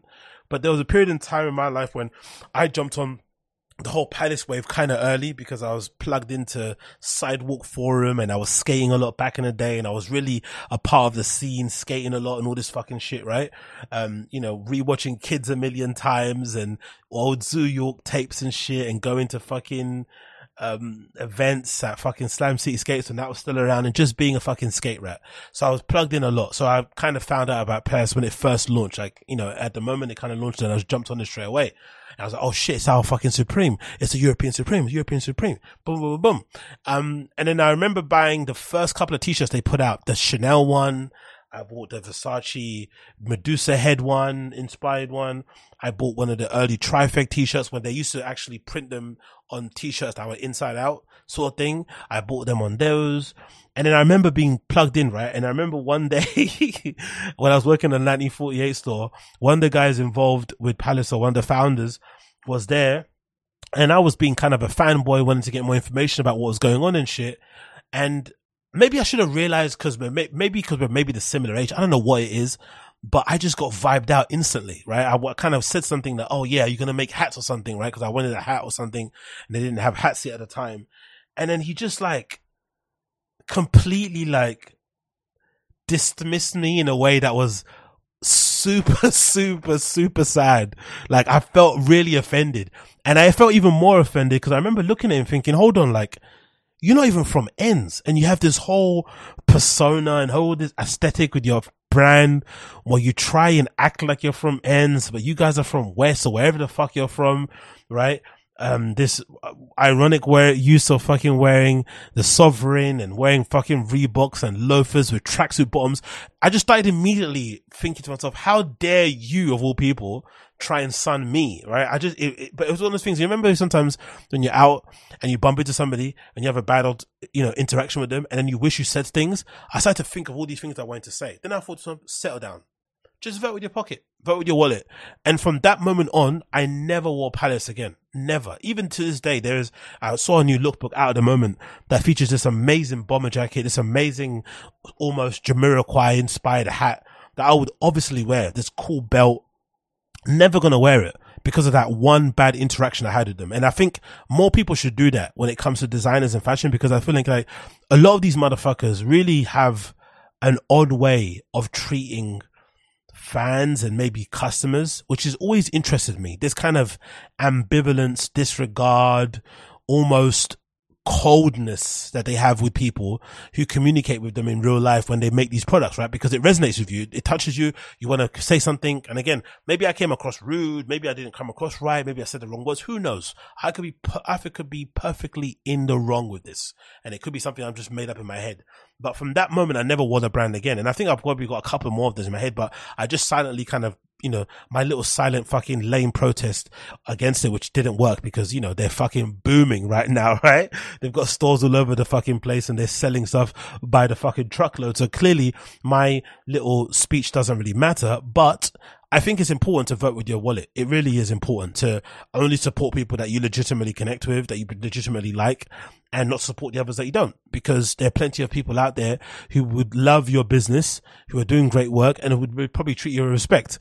But there was a period in time in my life when I jumped on the whole Palace wave kind of early because I was plugged into Sidewalk Forum and I was skating a lot back in the day and I was really a part of the scene, skating a lot and all this fucking shit, right? You know, rewatching Kids a million times and old Zoo York tapes and shit and going to fucking events at fucking Slam City Skates when that was still around and just being a fucking skate rat. So I was plugged in a lot. So I kind of found out about Palace when it first launched. Like, you know, at the moment it kind of launched and I was jumped on it straight away. And I was like, oh shit, it's our fucking Supreme. It's a European Supreme. Boom, boom, boom. And then I remember buying the first couple of t-shirts they put out, the Chanel one. I bought the Versace Medusa head one, inspired one. I bought one of the early Trifect t-shirts when they used to actually print them on t-shirts that were inside out sort of thing. I bought them on those. And then I remember being plugged in, right? And I remember one day when I was working in the 1948 store, one of the guys involved with Palace, or one of the founders, was there. And I was being kind of a fanboy, wanting to get more information about what was going on and shit. And maybe I should have realized because we're maybe the similar age. I don't know what it is, but I just got vibed out instantly, right? I kind of said something that, oh yeah, you're going to make hats or something, right? Because I wanted a hat or something and they didn't have hats yet at the time. And then he just like completely like dismissed me in a way that was super, super, super sad. Like I felt really offended, and I felt even more offended because I remember looking at him thinking, hold on, like, you're not even from ends and you have this whole persona and whole this aesthetic with your brand where you try and act like you're from ends, but you guys are from West or wherever the fuck you're from, right? This ironic use of fucking wearing the Sovereign and wearing fucking Reeboks and loafers with tracksuit bottoms. I just started immediately thinking to myself, how dare you of all people try and sun me, right? But it was one of those things. You remember sometimes when you're out and you bump into somebody and you have a bad old, you know, interaction with them and then you wish you said things. I started to think of all these things I wanted to say. Then I thought, settle down. Just vote with your pocket, vote with your wallet. And from that moment on, I never wore Palace again. Never. Even to this day, I saw a new lookbook out at the moment that features this amazing bomber jacket, this amazing almost Jamiroquai inspired hat that I would obviously wear, this cool belt. Never going to wear it because of that one bad interaction I had with them. And I think more people should do that when it comes to designers and fashion, because I feel like a lot of these motherfuckers really have an odd way of treating fans and maybe customers, which has always interested me. This kind of ambivalence, disregard, almost coldness that they have with people who communicate with them in real life when they make these products, right? Because it resonates with you, it touches you, you want to say something. And again, maybe I came across rude, maybe I didn't come across right, maybe I said the wrong words, who knows? I could be perfectly in the wrong with this, and it could be something I've just made up in my head. But from that moment, I never wore the brand again. And I think I've probably got a couple more of those in my head, but I just silently kind of, you know, my little silent fucking lame protest against it, which didn't work because, you know, they're fucking booming right now, right? They've got stores all over the fucking place and they're selling stuff by the fucking truckload. So clearly my little speech doesn't really matter, but I think it's important to vote with your wallet. It really is important to only support people that you legitimately connect with, that you legitimately like, and not support the others that you don't, because there are plenty of people out there who would love your business, who are doing great work, and who would probably treat you with respect,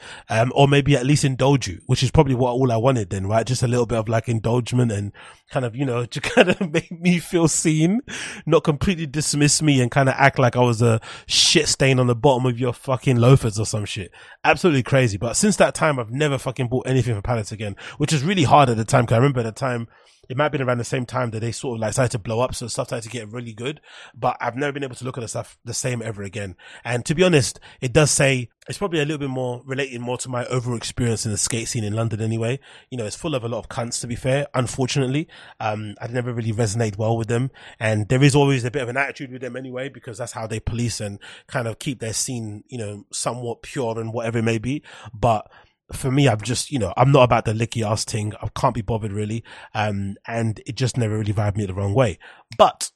or maybe at least indulge you, which is probably what all I wanted then, right? Just a little bit of like indulgement and kind of, you know, to kind of make me feel seen, not completely dismiss me and kind of act like I was a shit stain on the bottom of your fucking loafers or some shit. Absolutely crazy. But since that time, I've never fucking bought anything from Palace again, which is really hard at the time. Because I remember at the time, it might have been around the same time that they sort of like started to blow up. So stuff started to get really good, but I've never been able to look at the stuff the same ever again. And to be honest, it does say, it's probably a little bit more related more to my overall experience in the skate scene in London anyway. You know, it's full of a lot of cunts, to be fair. Unfortunately, I've never really resonate well with them. And there is always a bit of an attitude with them anyway, because that's how they police and kind of keep their scene, you know, somewhat pure and whatever it may be. But for me, I've just, you know, I'm not about the licky ass thing. I can't be bothered really. And it just never really vibed me the wrong way. But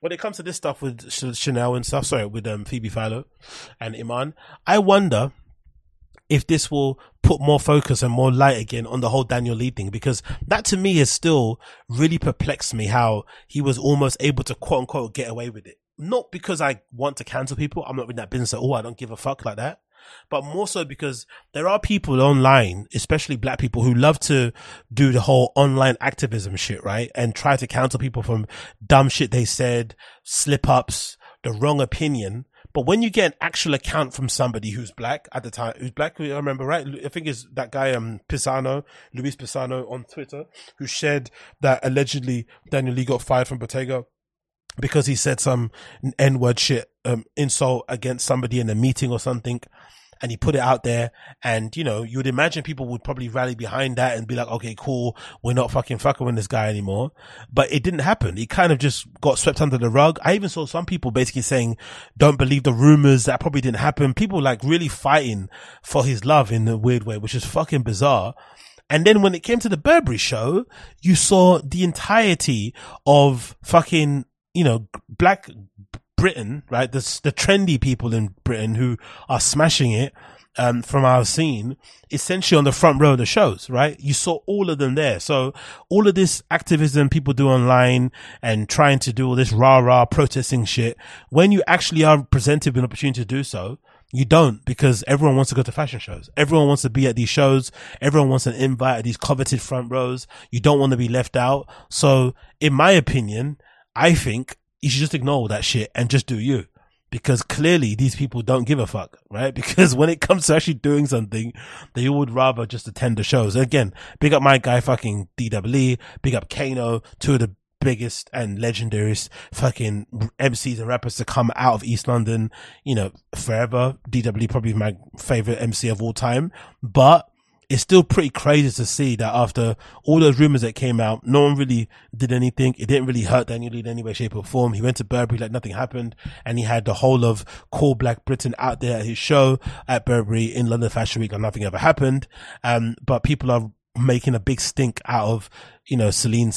when it comes to this stuff with Chanel and stuff, sorry, with Phoebe Philo and Iman, I wonder if this will put more focus and more light again on the whole Daniel Lee thing, because that to me is still really perplexed me how he was almost able to quote unquote get away with it. Not because I want to cancel people. I'm not in that business at all. I don't give a fuck like that. But more so because there are people online, especially black people, who love to do the whole online activism shit, right? And try to counter people from dumb shit they said, slip ups, the wrong opinion. But when you get an actual account from somebody who's black at the time, who's black, I remember, right? I think it's that guy, Pisano, Luis Pisano on Twitter, who shared that allegedly Daniel Lee got fired from Bottega because he said some N-word shit, insult against somebody in a meeting or something, and he put it out there. And, you know, you would imagine people would probably rally behind that and be like, okay, cool, we're not fucking with this guy anymore. But it didn't happen. He kind of just got swept under the rug. I even saw some people basically saying, don't believe the rumors, that probably didn't happen. People like really fighting for his love in a weird way, which is fucking bizarre. And then when it came to the Burberry show, you saw the entirety of fucking, you know, black Britain, right? The trendy people in Britain who are smashing it, from our scene, essentially on the front row of the shows, right? You saw all of them there. So all of this activism people do online and trying to do all this rah-rah protesting shit, when you actually are presented with an opportunity to do so, you don't, because everyone wants to go to fashion shows. Everyone wants to be at these shows. Everyone wants an invite at these coveted front rows. You don't want to be left out. So in my opinion, I think you should just ignore all that shit and just do you, because clearly these people don't give a fuck, right? Because when it comes to actually doing something, they would rather just attend the shows. Again, big up my guy fucking DWE, big up Kano, two of the biggest and legendarist fucking MCs and rappers to come out of East London, you know, forever. DWE probably my favorite MC of all time, but it's still pretty crazy to see that after all those rumors that came out, no one really did anything. It didn't really hurt Daniel Lee in any way, shape or form. He went to Burberry like nothing happened, and he had the whole of cool black Britain out there at his show at Burberry in London Fashion Week, and nothing ever happened. But people are making a big stink out of, you know, Phoebe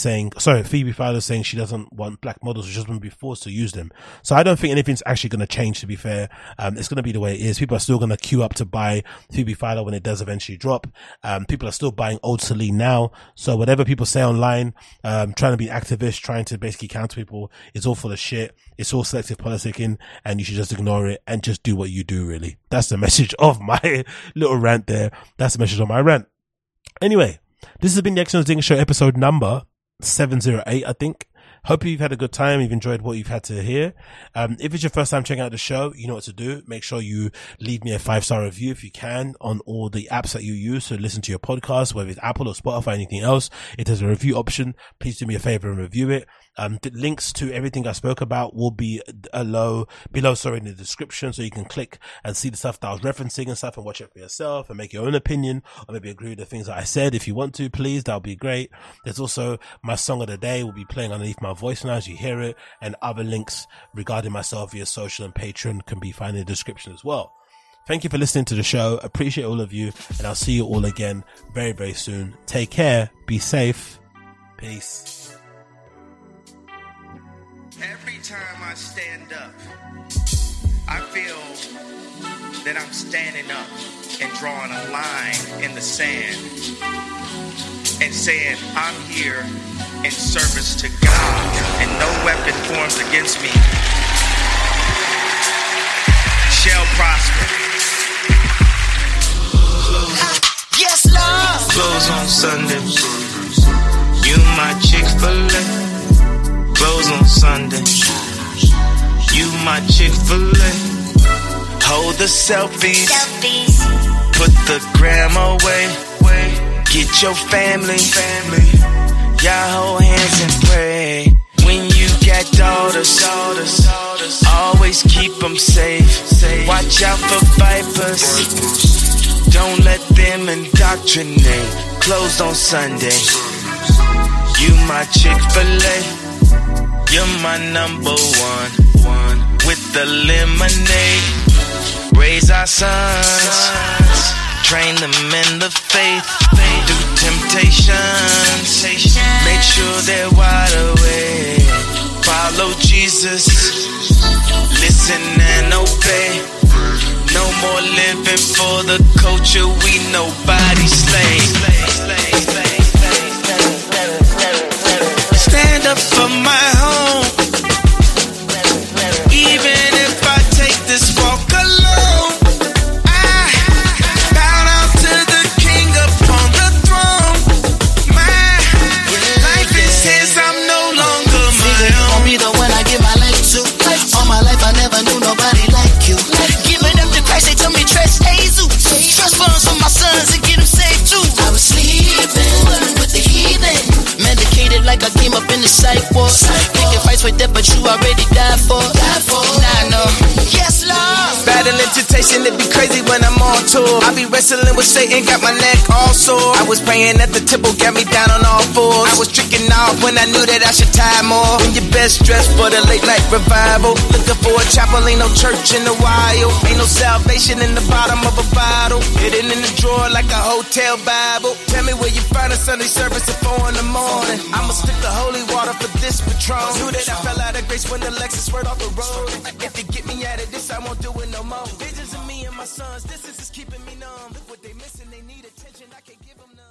Philo saying she doesn't want black models, she just won't be forced to use them. So I don't think anything's actually going to change, to be fair. It's going to be the way it is. People are still going to queue up to buy Phoebe Philo when it does eventually drop. People are still buying old Celine now. So whatever people say online, trying to be an activist, trying to basically counter people, it's all full of shit. It's all selective politicking, and you should just ignore it and just do what you do, really. That's the message of my little rant there. That's the message of my rant. Anyway, this has been the Agostinho Zinga Show, episode number 708, I think. Hope you've had a good time. You've enjoyed what you've had to hear. If it's your first time checking out the show, you know what to do. Make sure you leave me a 5-star review if you can on all the apps that you use. So listen to your podcast, whether it's Apple or Spotify, anything else. It has a review option. Please do me a favor and review it. The links to everything I spoke about will be below, in the description. So you can click and see the stuff that I was referencing and stuff and watch it for yourself and make your own opinion, or maybe agree with the things that I said. If you want to, please, that'll be great. There's also my song of the day will be playing underneath my voice now as you hear it, and other links regarding myself via social and Patreon can be found in the description as well. Thank you for listening to the show. Appreciate all of you, and I'll see you all again very, very soon. Take care. Be safe. Peace. Every time I stand up, I feel that I'm standing up and drawing a line in the sand and saying, I'm here in service to God, and no weapon formed against me shall prosper. Yes, Lord. Close on Sunday. You my Chick-fil-A. Close on Sunday. You my Chick-fil-A. Hold the selfies. Put the gram away. Get your family, y'all hold hands and pray. When you got daughters, always keep them safe. Watch out for vipers, don't let them indoctrinate. Closed on Sunday, you my Chick-fil-A, you're my number one. With the lemonade, raise our sons. Train them in the faith through temptations. Make sure they're wide awake. Follow Jesus, listen and obey. No more living for the culture, we nobody slave. Stand up for my home, even if I take this walk alone. Taking fights with that, but you already died for. Nah, no. Yes, Lord. Battling temptation, it be crazy when I'm on tour. I be wrestling with Satan, got my neck all sore. I was praying at the temple, got me down on all fours. I was tricking off when I knew that I should tie more. When your best dressed for the late night revival. Looking for a chapel, ain't no church in the wild. Ain't no salvation in the bottom of a bottle. Hidden in the drawer like a hotel Bible. Tell me where you find a Sunday service at 4 in the morning. I'ma stick the holy water for this. Patron. Knew that I fell out of grace when the Lexus went off the road. If they get me out of this, I won't do it no more. Visions of me and my sons, this is keeping me numb. Look what they missing, they need attention, I can't give them none.